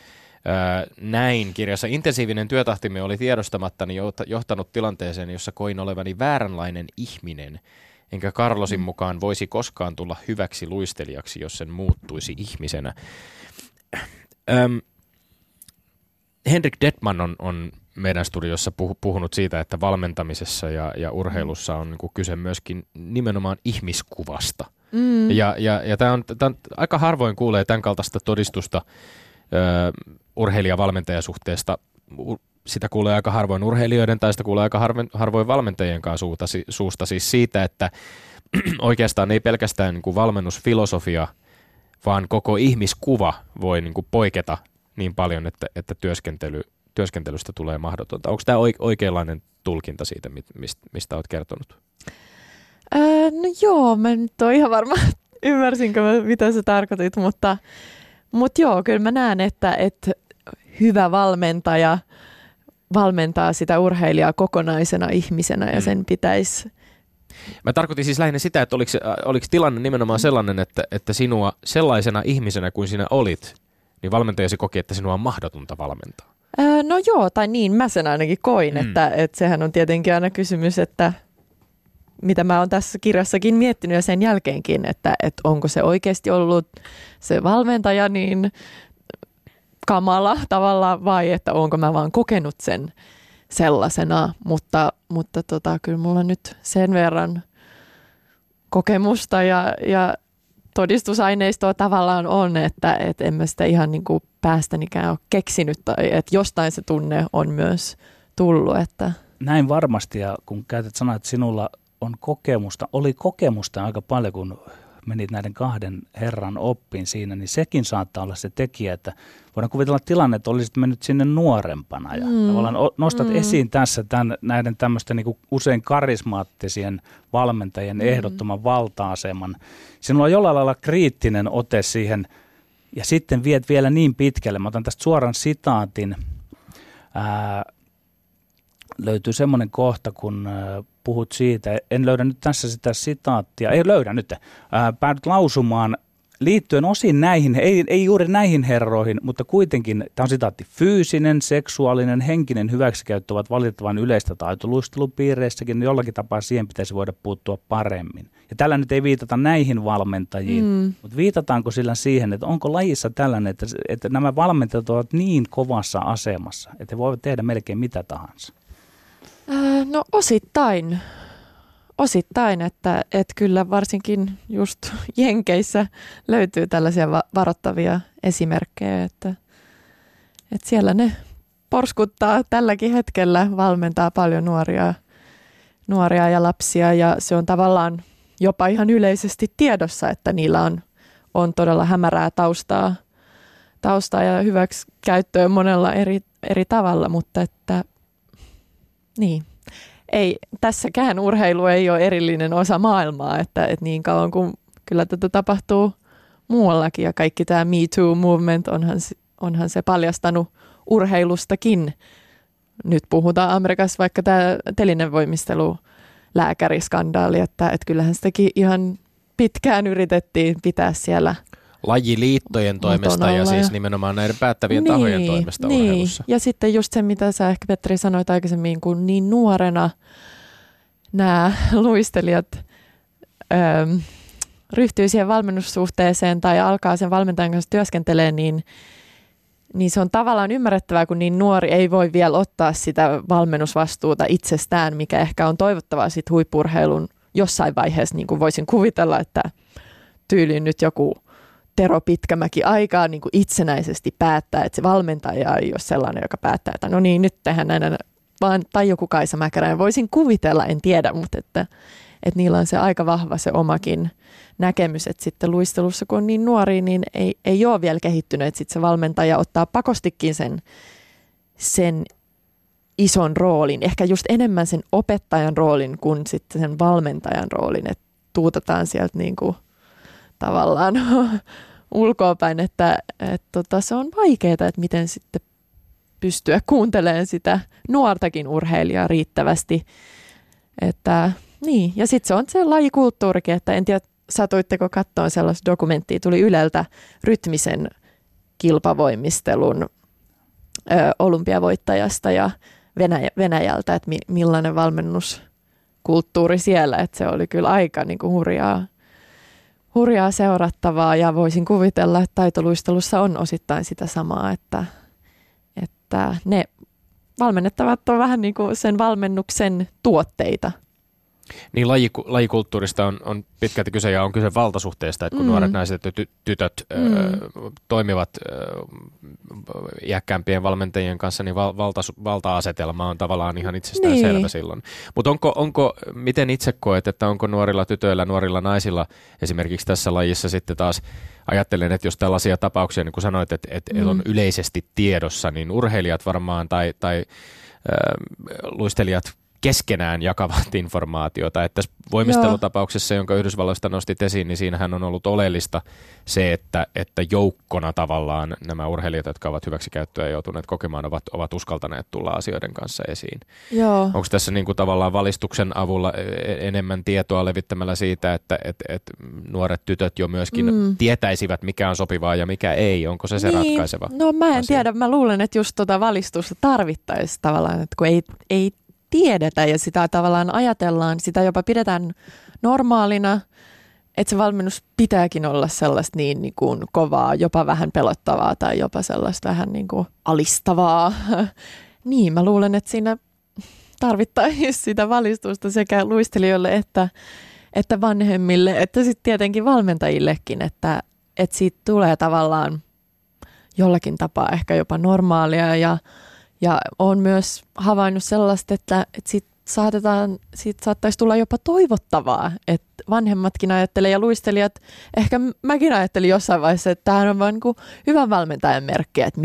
näin kirjassa. Intensiivinen työtahtimme oli tiedostamattani johtanut tilanteeseen, jossa koin olevani vääränlainen ihminen. Enkä Carlosin mukaan voisi koskaan tulla hyväksi luistelijaksi, jos sen muuttuisi ihmisenä. Henrik Detman on meidän studiossa puhunut siitä, että valmentamisessa ja urheilussa on niin kyse myöskin nimenomaan ihmiskuvasta. Ja tämä on aika harvoin kuulee tämän kaltaista todistusta urheilija-valmentajasuhteesta. Sitä kuulee aika harvoin urheilijoiden tai sitä kuulee aika harvoin valmentajien kanssa suusta siis siitä, että oikeastaan ei pelkästään niin kuin valmennusfilosofia, vaan koko ihmiskuva voi niin kuin poiketa niin paljon, että työskentelystä tulee mahdotonta. Onko tämä oikeanlainen tulkinta siitä, mistä olet kertonut? No joo, mä nyt oon ihan varma, ymmärsinkö mitä sä tarkoitit, mutta joo, kyllä mä näen, että hyvä valmentaja valmentaa sitä urheilijaa kokonaisena ihmisenä ja sen pitäisi. Mä tarkoitin siis lähinnä sitä, että oliko tilanne nimenomaan sellainen, että sinua sellaisena ihmisenä kuin sinä olit, niin valmentajasi koki, että sinua on mahdotonta valmentaa. No joo, tai niin mä sen ainakin koin, että sehän on tietenkin aina kysymys, että mitä mä oon tässä kirjassakin miettinyt ja sen jälkeenkin, että onko se oikeasti ollut se valmentaja niin kamala tavallaan vai että onko mä vaan kokenut sen sellaisena, mutta kyllä mulla nyt sen verran kokemusta ja todistusaineistoa tavallaan on, että en mä sitä ihan niin kuin päästänikään ole keksinyt tai että jostain se tunne on myös tullut. Että. Näin varmasti ja kun käytät sanaa, että sinulla on kokemusta, oli kokemusta aika paljon kun menit näiden kahden herran oppiin siinä, niin sekin saattaa olla se tekijä, että voidaan kuvitella tilanne, että olisit mennyt sinne nuorempana ja tavallaan nostat esiin tässä näiden tämmöisten niin kuin usein karismaattisien valmentajien ehdottoman valta-aseman. Sinulla on jollain lailla kriittinen ote siihen ja sitten viet vielä niin pitkälle. Mä otan tästä suoran sitaatin. Löytyy semmoinen kohta, kun puhut siitä, en löydä nyt tässä sitä sitaattia, päädyt lausumaan liittyen osin näihin, ei juuri näihin herroihin, mutta kuitenkin, tämä on sitaatti, fyysinen, seksuaalinen, henkinen hyväksikäyttö ovat valitettavan yleistä taitoluistelupiireissäkin, niin jollakin tapaa siihen pitäisi voida puuttua paremmin. Ja tällä nyt ei viitata näihin valmentajiin, mutta viitataanko sillä siihen, että onko lajissa tällainen, että nämä valmentajat ovat niin kovassa asemassa, että he voivat tehdä melkein mitä tahansa? No osittain että kyllä varsinkin just Jenkeissä löytyy tällaisia varoittavia esimerkkejä, että siellä ne porskuttaa tälläkin hetkellä, valmentaa paljon nuoria ja lapsia, ja se on tavallaan jopa ihan yleisesti tiedossa, että niillä on todella hämärää taustaa ja hyväksikäyttöä monella eri tavalla, mutta että niin. Ei, tässäkään urheilu ei ole erillinen osa maailmaa, että niin kauan kuin kyllä tätä tapahtuu muuallakin, ja kaikki tämä Me Too-movement onhan se paljastanut urheilustakin. Nyt puhutaan Amerikassa vaikka tämä telinevoimistelulääkäriskandaali, että kyllähän sitäkin ihan pitkään yritettiin pitää siellä lajiliittojen toimesta ja siis nimenomaan näiden päättävien tahojen toimesta urheilussa. Ja sitten just se, mitä sä ehkä Petri sanoit aikaisemmin, kun niin nuorena nämä luistelijat ryhtyy siihen valmennussuhteeseen tai alkaa sen valmentajan kanssa työskentelemään, niin se on tavallaan ymmärrettävää, kun niin nuori ei voi vielä ottaa sitä valmennusvastuuta itsestään, mikä ehkä on toivottavaa sit huippu-urheilun jossain vaiheessa, niin kuin voisin kuvitella, että tyyliin nyt joku Tero Pitkämäki aikaa niin kuin itsenäisesti päättää, että se valmentaja ei ole sellainen, joka päättää, että no niin, nyt tehdään näin, vaan, tai joku Kaisa Mäkärä. Voisin kuvitella, en tiedä, mutta että niillä on se aika vahva se omakin näkemys, että sitten luistelussa, kun on niin nuoria, niin ei ole vielä kehittynyt, että sitten se valmentaja ottaa pakostikin sen ison roolin, ehkä just enemmän sen opettajan roolin kuin sitten sen valmentajan roolin, että tuutataan sieltä niin kuin tavallaan ulkoapäin, että se on vaikeaa, että miten sitten pystyä kuuntelemaan sitä nuortakin urheilijaa riittävästi. Että, niin. Ja sitten se on se lajikulttuurikin, että en tiedä, satuitteko katsoa sellaista dokumenttia, tuli Yleltä rytmisen kilpavoimistelun olympiavoittajasta ja Venäjältä, että millainen valmennuskulttuuri siellä, että se oli kyllä aika niin kuin hurjaa seurattavaa, ja voisin kuvitella, että taitoluistelussa on osittain sitä samaa, että ne valmennettavat on vähän niin kuin sen valmennuksen tuotteita. Niin lajikulttuurista on pitkälti kyse, ja on kyse valtasuhteesta, että kun nuoret naiset ja tytöt toimivat iäkkäämpien valmentajien kanssa, niin valta-asetelma on tavallaan ihan itsestään selvä silloin. Mutta onko, miten itse koet, että onko nuorilla tytöillä, nuorilla naisilla esimerkiksi tässä lajissa sitten taas, ajattelen, että jos tällaisia tapauksia, niin kuin sanoit, että on yleisesti tiedossa, niin urheilijat varmaan tai luistelijat keskenään jakavat informaatiota. Että tässä voimistelutapauksessa, jonka Yhdysvalloista nostit esiin, niin siinähän on ollut oleellista se, että joukkona tavallaan nämä urheilijat, jotka ovat hyväksikäyttöä joutuneet kokemaan, ovat uskaltaneet tulla asioiden kanssa esiin. Joo. Onko tässä niin kuin tavallaan valistuksen avulla enemmän tietoa levittämällä siitä, että nuoret tytöt jo myöskin tietäisivät, mikä on sopivaa ja mikä ei? Onko se ratkaiseva? No mä en tiedä. Mä luulen, että just valistusta tarvittaisiin tavallaan, että kun ei tiedetä ja sitä tavallaan ajatellaan, sitä jopa pidetään normaalina, että se valmennus pitääkin olla sellaista niin kuin kovaa, jopa vähän pelottavaa tai jopa sellaista vähän niin kuin alistavaa. Niin, mä luulen, että siinä tarvittaisiin sitä valistusta sekä luistelijoille että vanhemmille, että sitten tietenkin valmentajillekin, että siitä tulee tavallaan jollakin tapaa ehkä jopa normaalia. Ja olen myös havainnut sellaista, että siitä saattaisi tulla jopa toivottavaa, että vanhemmatkin ajattelee ja luistelijat, ehkä mäkin ajattelin jossain vaiheessa, että tämähän on vain niin hyvän valmentajan merkki, että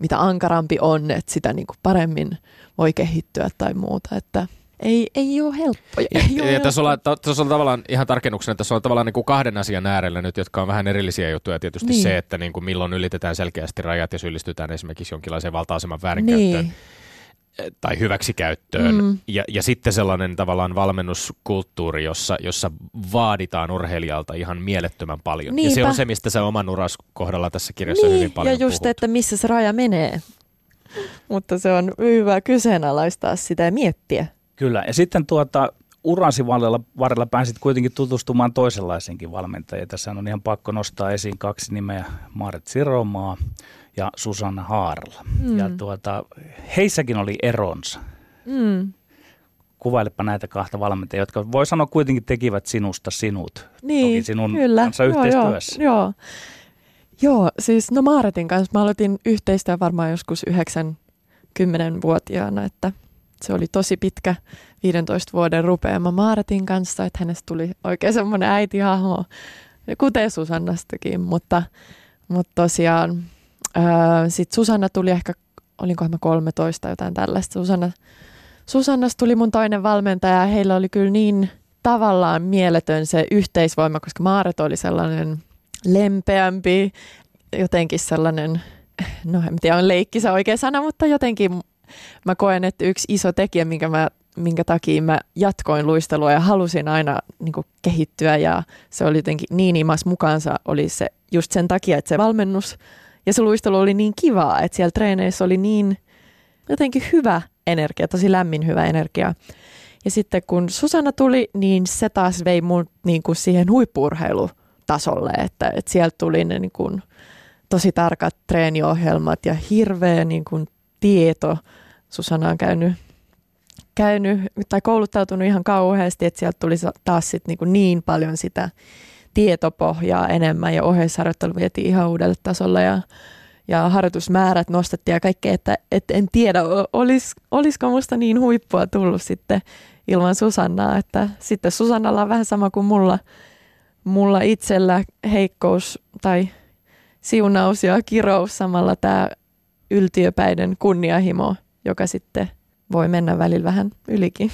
mitä ankarampi on, että sitä niin kuin paremmin voi kehittyä tai muuta, että ei ole helppoja. Ja tässä on tavallaan ihan tarkennuksena, tässä on tavallaan niin kuin kahden asian äärellä nyt, jotka on vähän erillisiä juttuja. Tietysti se, että niin kuin milloin ylitetään selkeästi rajat ja syyllistytään esimerkiksi jonkinlaiseen valta-aseman väärinkäyttöön tai hyväksikäyttöön. Ja sitten sellainen tavallaan valmennuskulttuuri, jossa vaaditaan urheilijalta ihan mielettömän paljon. Niinpä. Ja se on se, mistä sä oman uras kohdalla tässä kirjassa hyvin paljon ja just puhut. Että missä se raja menee. Mutta se on hyvä kyseenalaistaa sitä ja miettiä. Kyllä, ja sitten uransi varrella pääsit kuitenkin tutustumaan toisenlaisenkin valmentajia. Tässä on ihan pakko nostaa esiin kaksi nimeä, Marit Siromaa ja Susanna Haarla. Ja heissäkin oli eronsa. Kuvailepa näitä kahta valmentajia, jotka voi sanoa kuitenkin tekivät sinusta sinut. Niin, toki sinun kanssa yhteistyössä. Joo, siis Maritin kanssa mä aloitin yhteistyö varmaan joskus 9 10-vuotiaana, että se oli tosi pitkä 15 vuoden rupeama Maaritin kanssa, että hänestä tuli oikein semmoinen äitihahmo, kuten Susannastakin, mutta tosiaan sitten Susanna tuli ehkä, olinkohan mä 13 jotain tällaista, Susannasta tuli mun toinen valmentaja ja heillä oli kyllä niin tavallaan mieletön se yhteisvoima, koska Maaret oli sellainen lempeämpi, jotenkin sellainen, no en tiedä on leikkisä oikea sana, mutta jotenkin mä koen, että yksi iso tekijä, minkä takia mä jatkoin luistelua ja halusin aina niin kuin kehittyä ja se oli jotenkin niin imas mukaansa oli se just sen takia, että se valmennus ja se luistelu oli niin kivaa, että siellä treeneissä oli niin jotenkin hyvä energia, tosi lämmin hyvä energia. Ja sitten kun Susanna tuli, niin se taas vei mun niin kuin siihen huippu-urheilutasolle, että sieltä tuli ne niin kuin tosi tarkat treeniohjelmat ja hirveä niin kuin tieto. Susanna on käynyt tai kouluttautunut ihan kauheasti, että sieltä tuli taas sit niin paljon sitä tietopohjaa enemmän ja oheisharjoittelu vietiin ihan uudelle tasolle ja harjoitusmäärät nostettiin ja kaikkea, että en tiedä, olisiko musta niin huippua tullut sitten ilman Susannaa, että sitten Susannalla on vähän sama kuin mulla itsellä heikkous tai siunaus ja kirous samalla tämä yltiöpäinen kunnianhimo, joka sitten voi mennä välillä vähän ylikin.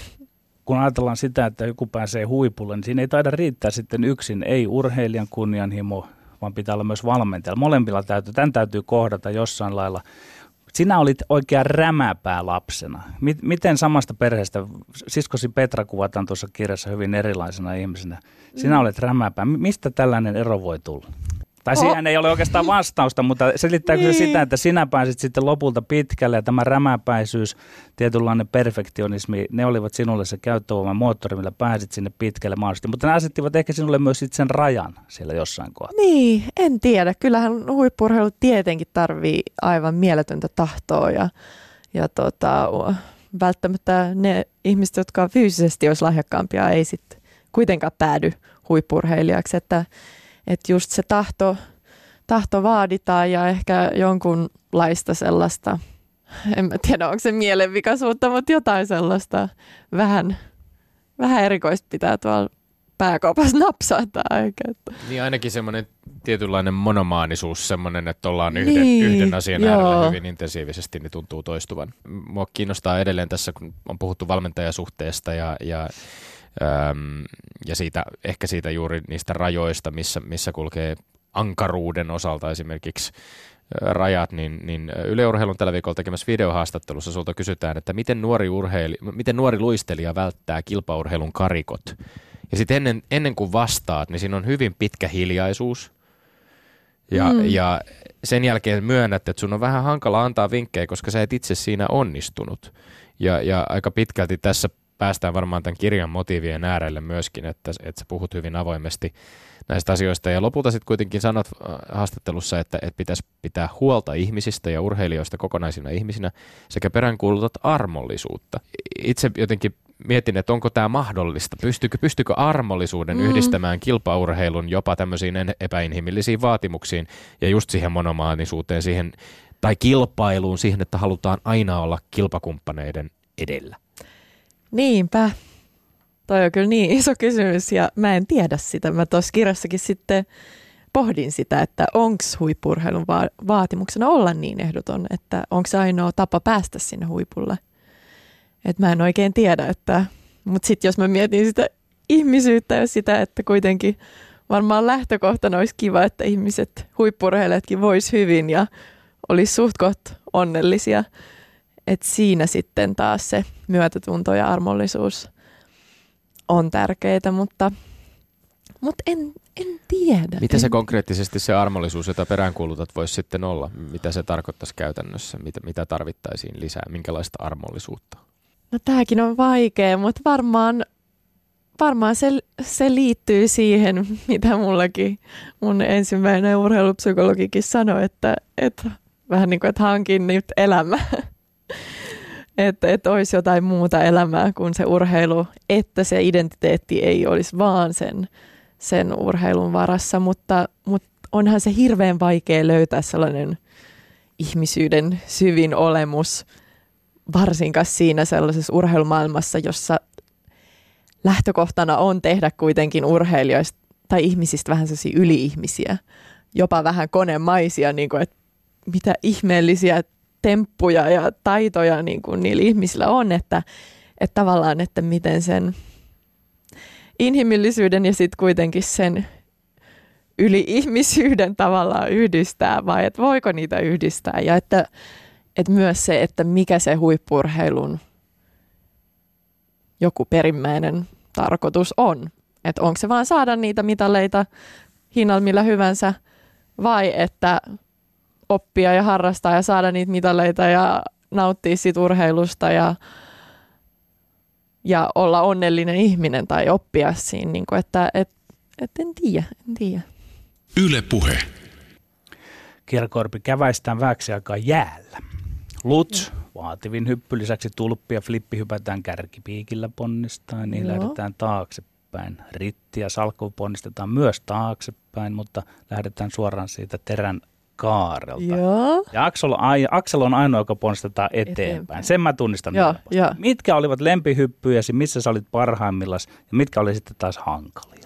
Kun ajatellaan sitä, että joku pääsee huipulle, niin siinä ei taida riittää sitten yksin, ei urheilijan kunnianhimo, vaan pitää olla myös valmentajalla. Molemmilla täytyy kohdata jossain lailla. Sinä olit oikea rämäpää lapsena. Miten samasta perheestä, siskosi Petra kuvataan tuossa kirjassa hyvin erilaisena ihmisenä. Sinä olet rämäpää. Mistä tällainen ero voi tulla? Tai siihen ei ole oikeastaan vastausta, mutta selittääkö se sitä, että sinä pääsit sitten lopulta pitkälle ja tämä rämäpäisyys, tietynlainen perfektionismi, ne olivat sinulle se käyttövoiman moottori, millä pääsit sinne pitkälle mahdollisesti. Mutta ne asettivat ehkä sinulle myös sen rajan siellä jossain kohtaa. Niin, en tiedä. Kyllähän huippu-urheilu tietenkin tarvii aivan mieletöntä tahtoa ja välttämättä ne ihmiset, jotka fyysisesti olisi lahjakkaampia, ei sitten kuitenkaan päädy huippu-urheilijaksi, että just se tahto vaaditaan ja ehkä jonkunlaista sellaista, en mä tiedä onko se mielenvikaisuutta, mutta jotain sellaista vähän erikoista pitää tuolla pääkaupassa napsata. Niin ainakin semmoinen tietynlainen monomaanisuus, semmoinen, että ollaan yhden asian äärellä hyvin intensiivisesti, niin tuntuu toistuvan. Mua kiinnostaa edelleen tässä, kun on puhuttu valmentajasuhteesta ja siitä juuri niistä rajoista, missä kulkee ankaruuden osalta esimerkiksi rajat, niin Yle Urheilun tällä viikolla tekemässä videohaastattelussa sulta kysytään, että miten nuori luistelija välttää kilpaurheilun karikot. Ja sitten ennen kuin vastaat, niin siinä on hyvin pitkä hiljaisuus ja sen jälkeen myönnät, että sun on vähän hankala antaa vinkkejä, koska sä et itse siinä onnistunut. Ja aika pitkälti tässä päästään varmaan tämän kirjan motiivien äärelle myöskin, että sä puhut hyvin avoimesti näistä asioista. Ja lopulta sitten kuitenkin sanot haastattelussa, että pitäisi pitää huolta ihmisistä ja urheilijoista kokonaisina ihmisinä sekä peräänkuulutat armollisuutta. Itse jotenkin mietin, että onko tämä mahdollista. Pystyykö armollisuuden yhdistämään kilpaurheilun jopa tämmöisiin epäinhimillisiin vaatimuksiin ja just siihen monomaanisuuteen siihen, tai kilpailuun siihen, että halutaan aina olla kilpakumppaneiden edellä? Niinpä. Toi on kyllä niin iso kysymys ja mä en tiedä sitä. Mä tuossa kirjassakin sitten pohdin sitä, että onko huippu-urheilun vaatimuksena olla niin ehdoton, että onko se ainoa tapa päästä sinne huipulle. Et mä en oikein tiedä, mutta sitten jos mä mietin sitä ihmisyyttä ja sitä, että kuitenkin varmaan lähtökohtana olisi kiva, että ihmiset, huippu-urheilijatkin vois hyvin ja olisi suht koht onnellisia. Et siinä sitten taas se myötätunto ja armollisuus on tärkeitä, mutta en tiedä. Mitä se konkreettisesti se armollisuus, jota peräänkuulutat, voisi sitten olla? Mitä se tarkoittaisi käytännössä? Mitä tarvittaisiin lisää? Minkälaista armollisuutta? No tämäkin on vaikea, mutta varmaan se liittyy siihen, mitä mullakin mun ensimmäinen urheilupsykologikin sanoi, että vähän niin kuin, että hankin nyt elämää. Että olisi jotain muuta elämää kuin se urheilu, että se identiteetti ei olisi vaan sen urheilun varassa, mutta onhan se hirveän vaikea löytää sellainen ihmisyyden syvin olemus varsinkaan siinä sellaisessa urheilumaailmassa, jossa lähtökohtana on tehdä kuitenkin urheilijoista tai ihmisistä vähän sellaisia yli-ihmisiä, jopa vähän konemaisia, niin kuin, että mitä ihmeellisiä temppuja ja taitoja niin kuin niillä ihmisillä on, että tavallaan, että miten sen inhimillisyyden ja sitten kuitenkin sen yli-ihmisyyden tavallaan yhdistää, vai että voiko niitä yhdistää, ja että myös se, että mikä se huippu-urheilun joku perimmäinen tarkoitus on. Että onko se vaan saada niitä mitaleita hinnalla millä hyvänsä, vai että oppia ja harrastaa ja saada niitä mitaleita ja nauttia siitä urheilusta ja olla onnellinen ihminen tai oppia siinä, niin kuin, että en tiedä. Yle Puhe. Kiira Korpi käväistään vähäksi aikaa jäällä. Luts, vaativin hyppy lisäksi tulppi ja flippi hypätään kärkipiikillä ponnistaen, niin lähdetään taaksepäin. Ritti ja salkku ponnistetaan myös taaksepäin, mutta lähdetään suoraan siitä terän kaarelta. Joo. Ja Aksel on ainoa, joka ponnistetaan eteenpäin. Sen mä tunnistan. Joo. Mitkä olivat lempihyppyjäsi, missä sä olit parhaimmillaan ja mitkä oli sitten taas hankalia?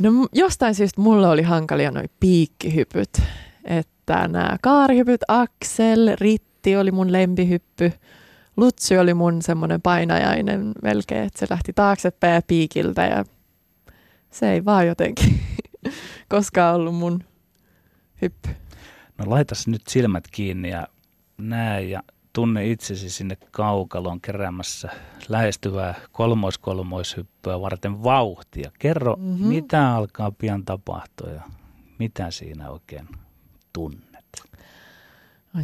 No jostain syystä mulle oli hankalia noi piikkihypyt. Että nämä kaarihypyt, Aksel, Ritti oli mun lempihyppy. Lutsi oli mun semmoinen painajainen melkein, että se lähti taaksepäin piikiltä ja se ei vaan jotenkin koskaan ollut mun hyppy. No laitas nyt silmät kiinni ja näe ja tunne itsesi sinne kaukaloon keräämässä lähestyvää kolmoishyppyä varten vauhtia. Kerro, mitä alkaa pian tapahtua ja mitä siinä oikein tunnet?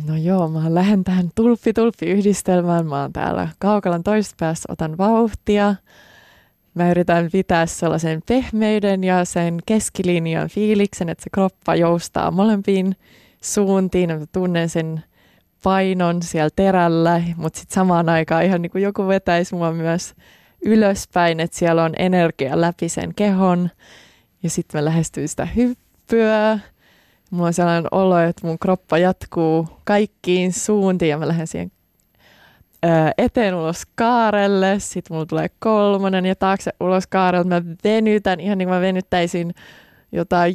No joo, mä lähden tähän tulppi-yhdistelmään. Mä oon täällä kaukalon toisessa päässä, otan vauhtia. Mä yritän pitää sellaisen pehmeyden ja sen keskilinjan fiiliksen, että se kroppa joustaa molempiin suuntiin. Mä tunnen sen painon siellä terällä, mutta sitten samaan aikaan ihan niin kuin joku vetäisi mua myös ylöspäin, että siellä on energia läpi sen kehon. Ja sitten mä lähestyn sitä hyppyä. Mulla on sellainen olo, että mun kroppa jatkuu kaikkiin suuntiin ja mä lähden siihen eteen ulos kaarelle. Sitten mulla tulee kolmonen ja taakse ulos kaarelle. Mä venytän ihan niin kuin mä venyttäisin jotain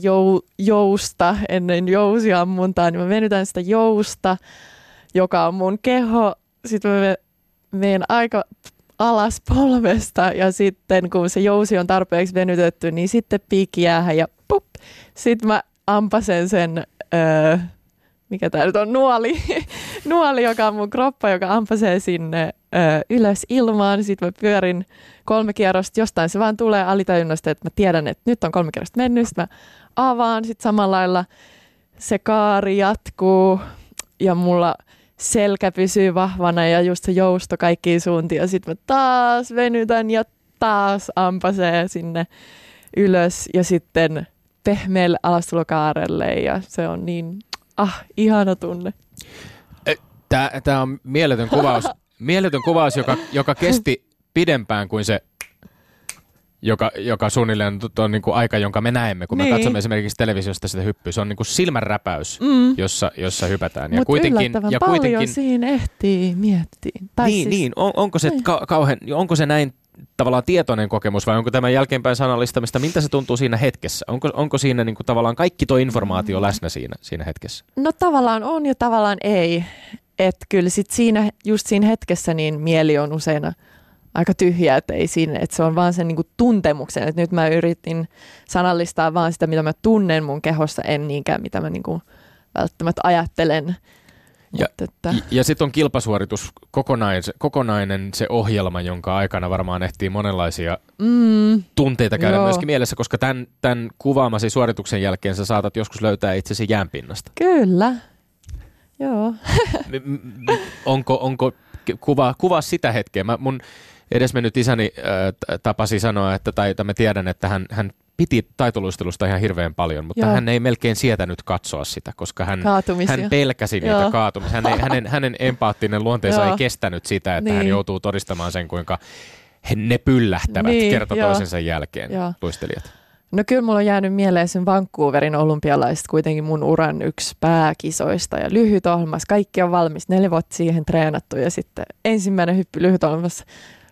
jousta ennen jousiammuntaa, niin mä venytän sitä jousta, joka on mun keho. Sitten mä menen aika alas polvesta ja sitten kun se jousi on tarpeeksi venytetty, niin sitten piikki jäähän ja pup. Sitten mä ampasen sen, mikä tää nyt on, nuoli, joka on mun kroppa, joka ampasee sinne ylös ilmaan. Sitten mä pyörin 3 kierrosta, jostain se vaan tulee alitajunnasta, että mä tiedän, että nyt on 3 kierrosta mennyt. Sitten mä avaan, sitten samalla lailla se kaari jatkuu ja mulla selkä pysyy vahvana ja just se jousto kaikkiin suuntiin. Ja sitten mä taas venytän ja taas ampasee sinne ylös ja sitten pehmeälle alastulokaarelle ja se on niin ihana tunne. Tämä on mieletön kuvaus, joka kesti pidempään kuin se, joka suunnilleen on niin kuin aika, jonka me näemme. Kun me katsomme esimerkiksi televisiosta sitä hyppyä, se on niin kuin silmänräpäys, jossa hypätään. Mutta yllättävän paljon siinä ehtii miettiä. Onko se näin tavallaan tietoinen kokemus vai onko tämän jälkeenpäin sanallistamista? Miltä se tuntuu siinä hetkessä? Onko siinä niin kuin tavallaan kaikki tuo informaatio läsnä siinä hetkessä? No tavallaan on ja tavallaan ei. Että kyllä sit siinä hetkessä niin mieli on usein aika tyhjä, että ei siinä, että se on vaan sen niinku tuntemuksen. Että nyt mä yritin sanallistaa vaan sitä, mitä mä tunnen mun kehossa, en niinkään mitä mä niinku välttämättä ajattelen. Ja sitten on kilpasuoritus, kokonainen se ohjelma, jonka aikana varmaan ehtii monenlaisia tunteita käydä myöskin mielessä, koska tämän kuvaamasi suorituksen jälkeen sä saatat joskus löytää itsesi jäänpinnasta. Kyllä, joo. Onko kuvaa sitä hetkeä? Mun edesmennyt isäni tapasi sanoa, että mä tiedän, että hän piti taitoluistelusta ihan hirveän paljon, mutta hän ei melkein sietänyt katsoa sitä, koska hän pelkäsi niitä kaatumisia. Hänen empaattinen luonteensa ei kestänyt sitä, että hän joutuu todistamaan sen, kuinka ne pyllähtävät kerta toisensa jälkeen luistelijat. No kyllä mulla on jäänyt mieleen sen Vancouverin olympialaiset, kuitenkin mun uran yksi pääkisoista ja lyhytohjelmassa. Kaikki on valmis, 4 vuotta siihen treenattu ja sitten ensimmäinen hyppy lyhytohjelmassa.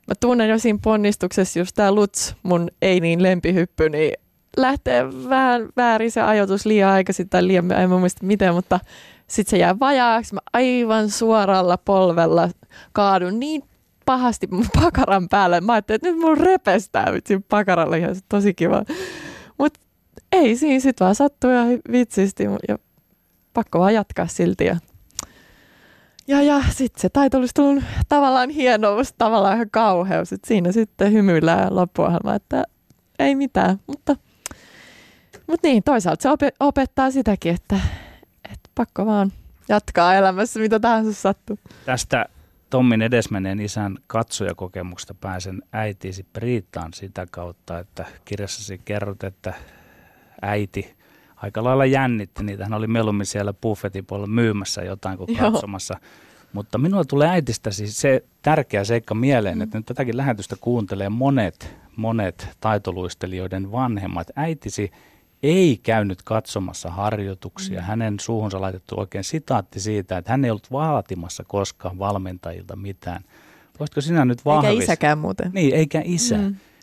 Mä tunnen jo siinä ponnistuksessa just tää Lutz, mun ei niin lempihyppy, niin lähtee vähän väärin se ajoitus liian aikaisin tai liian, en muista miten, mutta sitten se jää vajaaksi. Mä aivan suoralla polvella kaadun niin pahasti mun pakaran päälle. Mä ajattelin, että nyt mun repestää vitsin pakaralla ja se on tosi kiva. Mutta ei siinä, sit vaan sattuu ja vitsisti ja pakko vaan jatkaa silti. Ja sitten se taito olisi tullut tavallaan hienous, tavallaan ihan kauheus. Et siinä sitten hymyillään loppuohjelma, että ei mitään. Mutta niin, toisaalta se opettaa sitäkin, että pakko vaan jatkaa elämässä, mitä tahansa sattuu. Tästä Tommin edesmenneen isän katsojakokemuksesta pääsen äitiisi Priitaan sitä kautta, että kirjassasi kerrot, että äiti aika lailla jännitti niitä. Hän oli mieluummin siellä buffetin puolella myymässä jotain kuin katsomassa. Joo. Mutta minulla tulee äitistä siis se tärkeä seikka mieleen, että nyt tätäkin lähetystä kuuntelee monet taitoluistelijoiden vanhemmat. Äitisi ei käynyt katsomassa harjoituksia. Hänen suuhunsa laitettu oikein sitaatti siitä, että hän ei ollut vaatimassa koskaan valmentajilta mitään. Voisitko sinä nyt vahvistaa? Eikä isäkään muuten. Niin, eikä isä.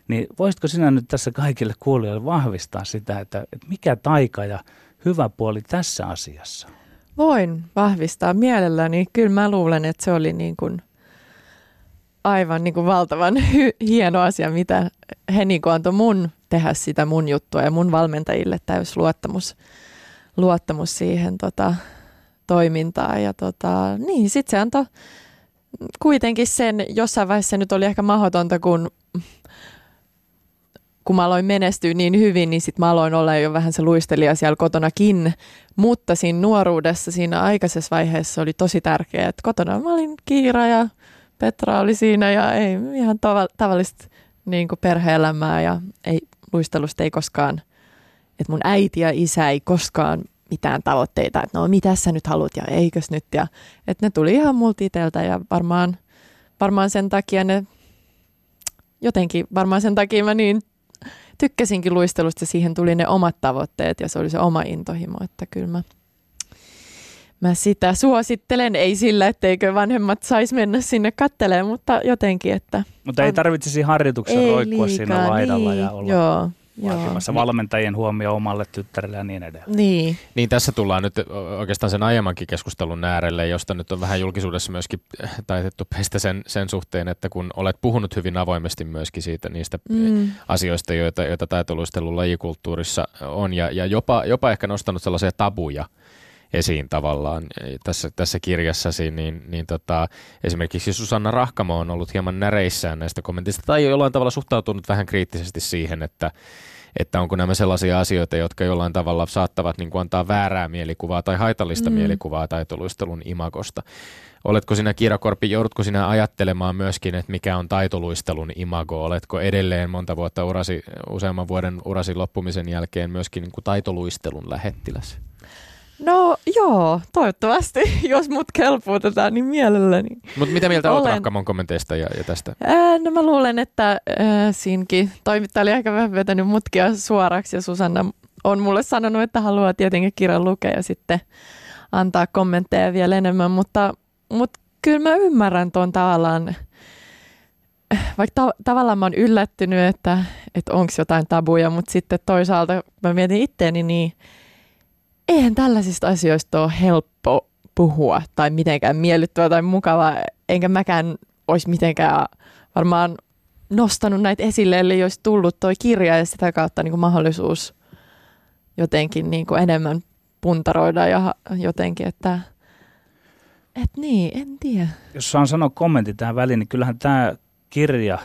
Niin voisitko sinä nyt tässä kaikille kuulijoille vahvistaa sitä, että mikä taika ja hyvä puoli tässä asiassa? Voin vahvistaa mielelläni. Kyllä mä luulen, että se oli niin kuin aivan niin kuin valtavan hieno asia, mitä he niin kuin antoi mun tehdä sitä mun juttua ja mun valmentajille täysi luottamus siihen toimintaan. Ja niin, sitten se antoi kuitenkin sen, jossain vaiheessa se nyt oli ehkä mahdotonta, kun mä aloin menestyä niin hyvin, niin sitten mä aloin olla jo vähän se luistelija siellä kotonakin, mutta siinä nuoruudessa, siinä aikaisessa vaiheessa oli tosi tärkeää, että kotona mä olin Kiira ja Petra oli siinä ja ei ihan tavallista niin kuin perhe-elämää ja ei, luistelusta ei koskaan, että mun äiti ja isä ei koskaan mitään tavoitteita, että no mitä sä nyt haluat ja eikös nyt ja että ne tuli ihan multa itseltä ja varmaan sen takia ne jotenkin, varmaan sen takia mä niin tykkäsinkin luistelusta ja siihen tuli ne omat tavoitteet ja se oli se oma intohimo, että kyllä mä sitä suosittelen, ei sillä, etteikö vanhemmat saisi mennä sinne kattelemaan, mutta jotenkin, että... Mutta ei tarvitsisi harjoituksen roikkua siinä laidalla niin, ja olla vaatimassa valmentajien huomioon omalle tyttärelle ja niin edelleen. Niin, tässä tullaan nyt oikeastaan sen aiemmankin keskustelun äärelle, josta nyt on vähän julkisuudessa myöskin taitettu pestä sen suhteen, että kun olet puhunut hyvin avoimesti myöskin siitä niistä asioista, joita taitoluistelun lajikulttuurissa on ja jopa ehkä nostanut sellaisia tabuja esiin tavallaan tässä kirjassasi, niin esimerkiksi Susanna Rahkamo on ollut hieman näreissään näistä kommentista tai jollain tavalla suhtautunut vähän kriittisesti siihen, että onko nämä sellaisia asioita, jotka jollain tavalla saattavat niin kuin antaa väärää mielikuvaa tai haitallista mielikuvaa taitoluistelun imagosta. Oletko sinä, Kiira Korpi, joudutko sinä ajattelemaan myöskin, että mikä on taitoluistelun imago? Oletko edelleen monta vuotta useamman vuoden urasi loppumisen jälkeen myöskin niin kuin taitoluistelun lähettiläs? No joo, toivottavasti, jos mut kelpuutetaan, niin mielelläni. Mutta mitä mieltä olet Rahkamon kommenteista ja tästä? No mä luulen, että siinkin toimittaja oli aika vähän vetänyt mutkia suoraksi ja Susanna on mulle sanonut, että haluaa tietenkin kirjan lukea ja sitten antaa kommentteja vielä enemmän, mutta kyllä mä ymmärrän tuon tavallaan, vaikka tavallaan mä oon yllättynyt, että onko jotain tabuja, mutta sitten toisaalta mä mietin itteeni niin, eihän tällaisista asioista ole helppo puhua tai mitenkään miellyttävää tai mukavaa, enkä mäkään olisi mitenkään varmaan nostanut näitä esille, eli olisi tullut toi kirja ja sitä kautta niin kuin mahdollisuus jotenkin niin kuin enemmän puntaroida ja jotenkin, että niin, en tiedä. Jos saan sanoa kommentin tähän väliin, niin kyllähän tämä kirja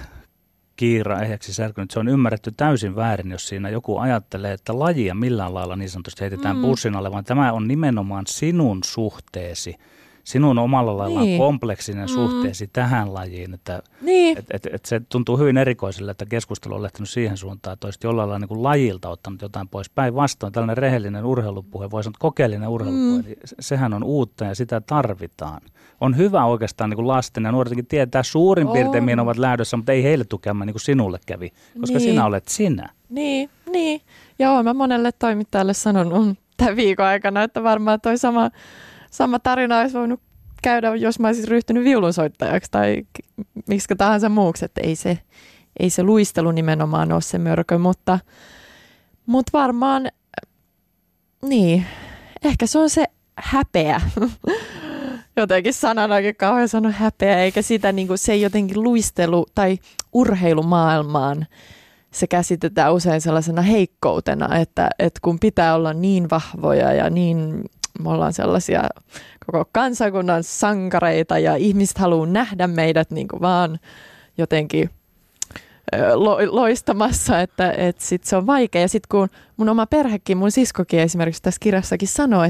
Kiira ehjäksi särkynyt. Se on ymmärretty täysin väärin, jos siinä joku ajattelee, että lajia millään lailla niin sanotusti heitetään bussin alle, vaan tämä on nimenomaan sinun suhteesi sinun omalla lailla niin. kompleksinen suhteesi tähän lajiin, että niin. Se tuntuu hyvin erikoiselle, että keskustelu on lähtenyt siihen suuntaan, että olisit jollain lailla niin kuin lajilta ottanut jotain pois päinvastoin. Tällainen rehellinen urheilupuhe, voi sanoa kokeellinen urheilupuhe, niin sehän on uutta ja sitä tarvitaan. On hyvä oikeastaan niin kuin lasten ja nuortenkin tietää suurin piirtein, mihin ovat lähdössä, mutta ei heille tukemaan niin kuin sinulle kävi, koska niin. sinä olet sinä. Niin, niin. Ja olen mä monelle toimittajalle sanonut tämän viikon aikana, että varmaan toi sama tarina olisi voinut käydä, jos mä olisin ryhtynyt viulunsoittajaksi tai miksi tahansa muuksi, että ei se luistelu nimenomaan ole se mörkö, mutta varmaan, niin, ehkä se on se häpeä. Jotenkin sananakin kauhean sanonut häpeä, eikä sitä, niin kuin se jotenkin luistelu tai urheilumaailmaan. Se käsitetään usein sellaisena heikkoutena, että kun pitää olla niin vahvoja ja niin me ollaan sellaisia koko kansakunnan sankareita ja ihmiset haluaa nähdä meidät niin kuin vaan jotenkin loistamassa, että sit se on vaikea. Ja sitten kun mun oma perhekin, mun siskokin esimerkiksi tässä kirjassakin sanoo,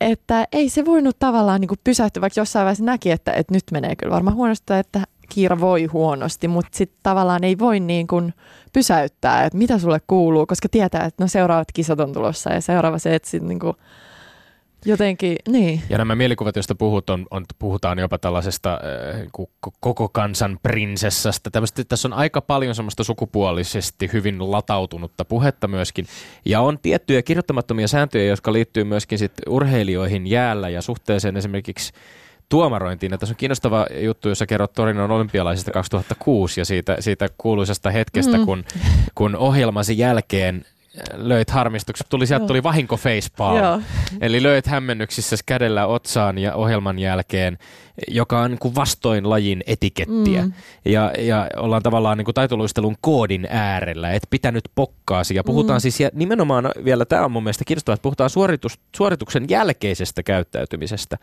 että ei se voinut tavallaan niin kuin pysähtyä, vaikka jossain vaiheessa näki, että nyt menee kyllä varmaan huonosti, että Kiira voi huonosti, mutta sitten tavallaan ei voi niin kuin pysäyttää, että mitä sulle kuuluu, koska tietää, että no seuraavat kisat on tulossa ja seuraava se, että sitten niin kuin jotenkin, niin. Ja nämä mielikuvat, joista puhutaan jopa tällaisesta koko kansan prinsessasta. Tämmöstä, tässä on aika paljon semmoista sukupuolisesti hyvin latautunutta puhetta myöskin. Ja on tiettyjä kirjoittamattomia sääntöjä, jotka liittyy myöskin sit urheilijoihin jäällä ja suhteeseen esimerkiksi tuomarointiin. Ja tässä on kiinnostava juttu, jossa kerrot Torinon olympialaisista 2006 ja siitä kuuluisesta hetkestä, kun ohjelmasi jälkeen löit harmistuksen. Sieltä tuli vahinko facepalm. Eli löit hämmennyksissä kädellä otsaan ja ohjelman jälkeen, joka on niin kuin vastoin lajin etikettiä. Ja ollaan tavallaan niin kuin taitoluistelun koodin äärellä, että pitänyt pokkaasi. Ja puhutaan siis ja nimenomaan vielä, tämä on mun mielestä kiinnostavaa, että puhutaan suorituksen jälkeisestä käyttäytymisestä.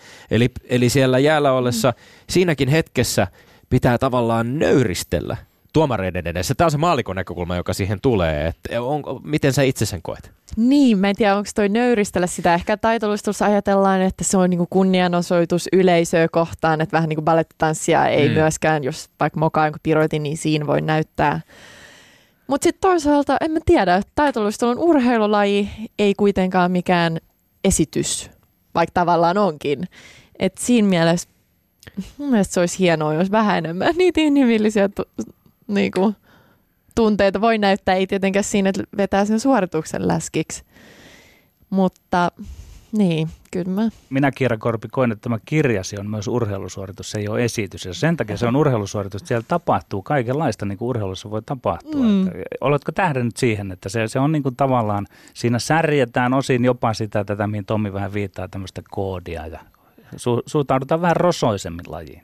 Eli siellä jäällä ollessa siinäkin hetkessä pitää tavallaan nöyristellä tuomareiden edessä. Tämä on se maallikon näkökulma, joka siihen tulee. Miten sä itse sen koet? Niin, mä en tiedä, onko toi nöyristellä sitä. Ehkä taitoluistelussa ajatellaan, että se on niinku kunnianosoitus yleisöä kohtaan, että vähän niin kuin balettitanssia ei myöskään, jos vaikka mokaan kun piroitin, niin siinä voi näyttää. Mutta sitten toisaalta en mä tiedä, että taitoluistelun urheilulaji ei kuitenkaan mikään esitys, vaikka tavallaan onkin. Et siinä mielessä mun mielestä se olisi hienoa, jos vähän enemmän niitä inhimillisiä niin kuin tunteita voi näyttää, ei tietenkään siinä, että vetää sen suorituksen läskiksi, mutta niin, kyllä mä. Minä, Kiira Korpi, koen, että tämä kirjasi on myös urheilusuoritus, se ei ole esitys, ja sen takia se on urheilusuoritus, että siellä tapahtuu kaikenlaista, niin kuin urheilussa voi tapahtua. Oletko tähdännyt siihen, että se on niin kuin tavallaan, siinä särjetään osin jopa sitä, tätä mihin Tommi vähän viittaa, tämmöistä koodia, ja suhtaudutaan vähän rosoisemmin lajiin.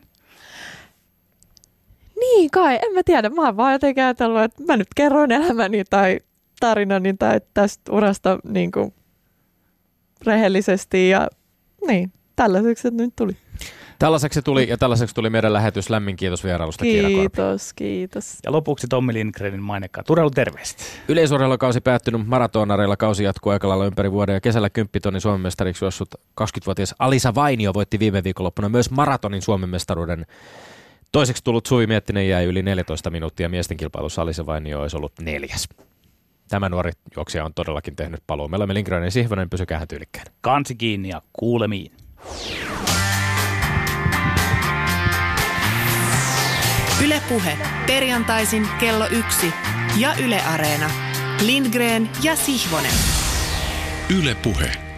Niin kai, en mä tiedä. Mä oon vaan jotenkin ajatellut, että mä nyt kerron elämäni tai tarinani tai tästä urasta niin kuin rehellisesti ja niin, tällaiseksi se nyt tuli. Tällaiseksi tuli meidän lähetys. Lämmin kiitos vierailusta, Kiira Korpi. Kiitos. Ja lopuksi Tommi Lindgrenin mainekkaat urheiluterveiset. Yleisurheilukausi päättynyt, maratonareilla kausi jatkuu aika lailla ympäri vuoden ja kesällä 10 000 Suomen mestariksi juossut 20-vuotias Alisa Vainio voitti viime viikonloppuna myös maratonin Suomen mestaruuden. Toiseksi tullut Suvi Miettinen jäi yli 14 minuuttia miesten kilpailussa, Alisa Vainio olisi ollut 4. Tämä nuori juoksija on todellakin tehnyt paluu. Me olemme Lindgren ja Sihvonen, pysykäähän tyylikkään. Kansi kiinni ja kuulemiin. Yle Puhe, perjantaisin kello 1 ja Yle Areena. Lindgren ja Sihvonen. Yle Puhe.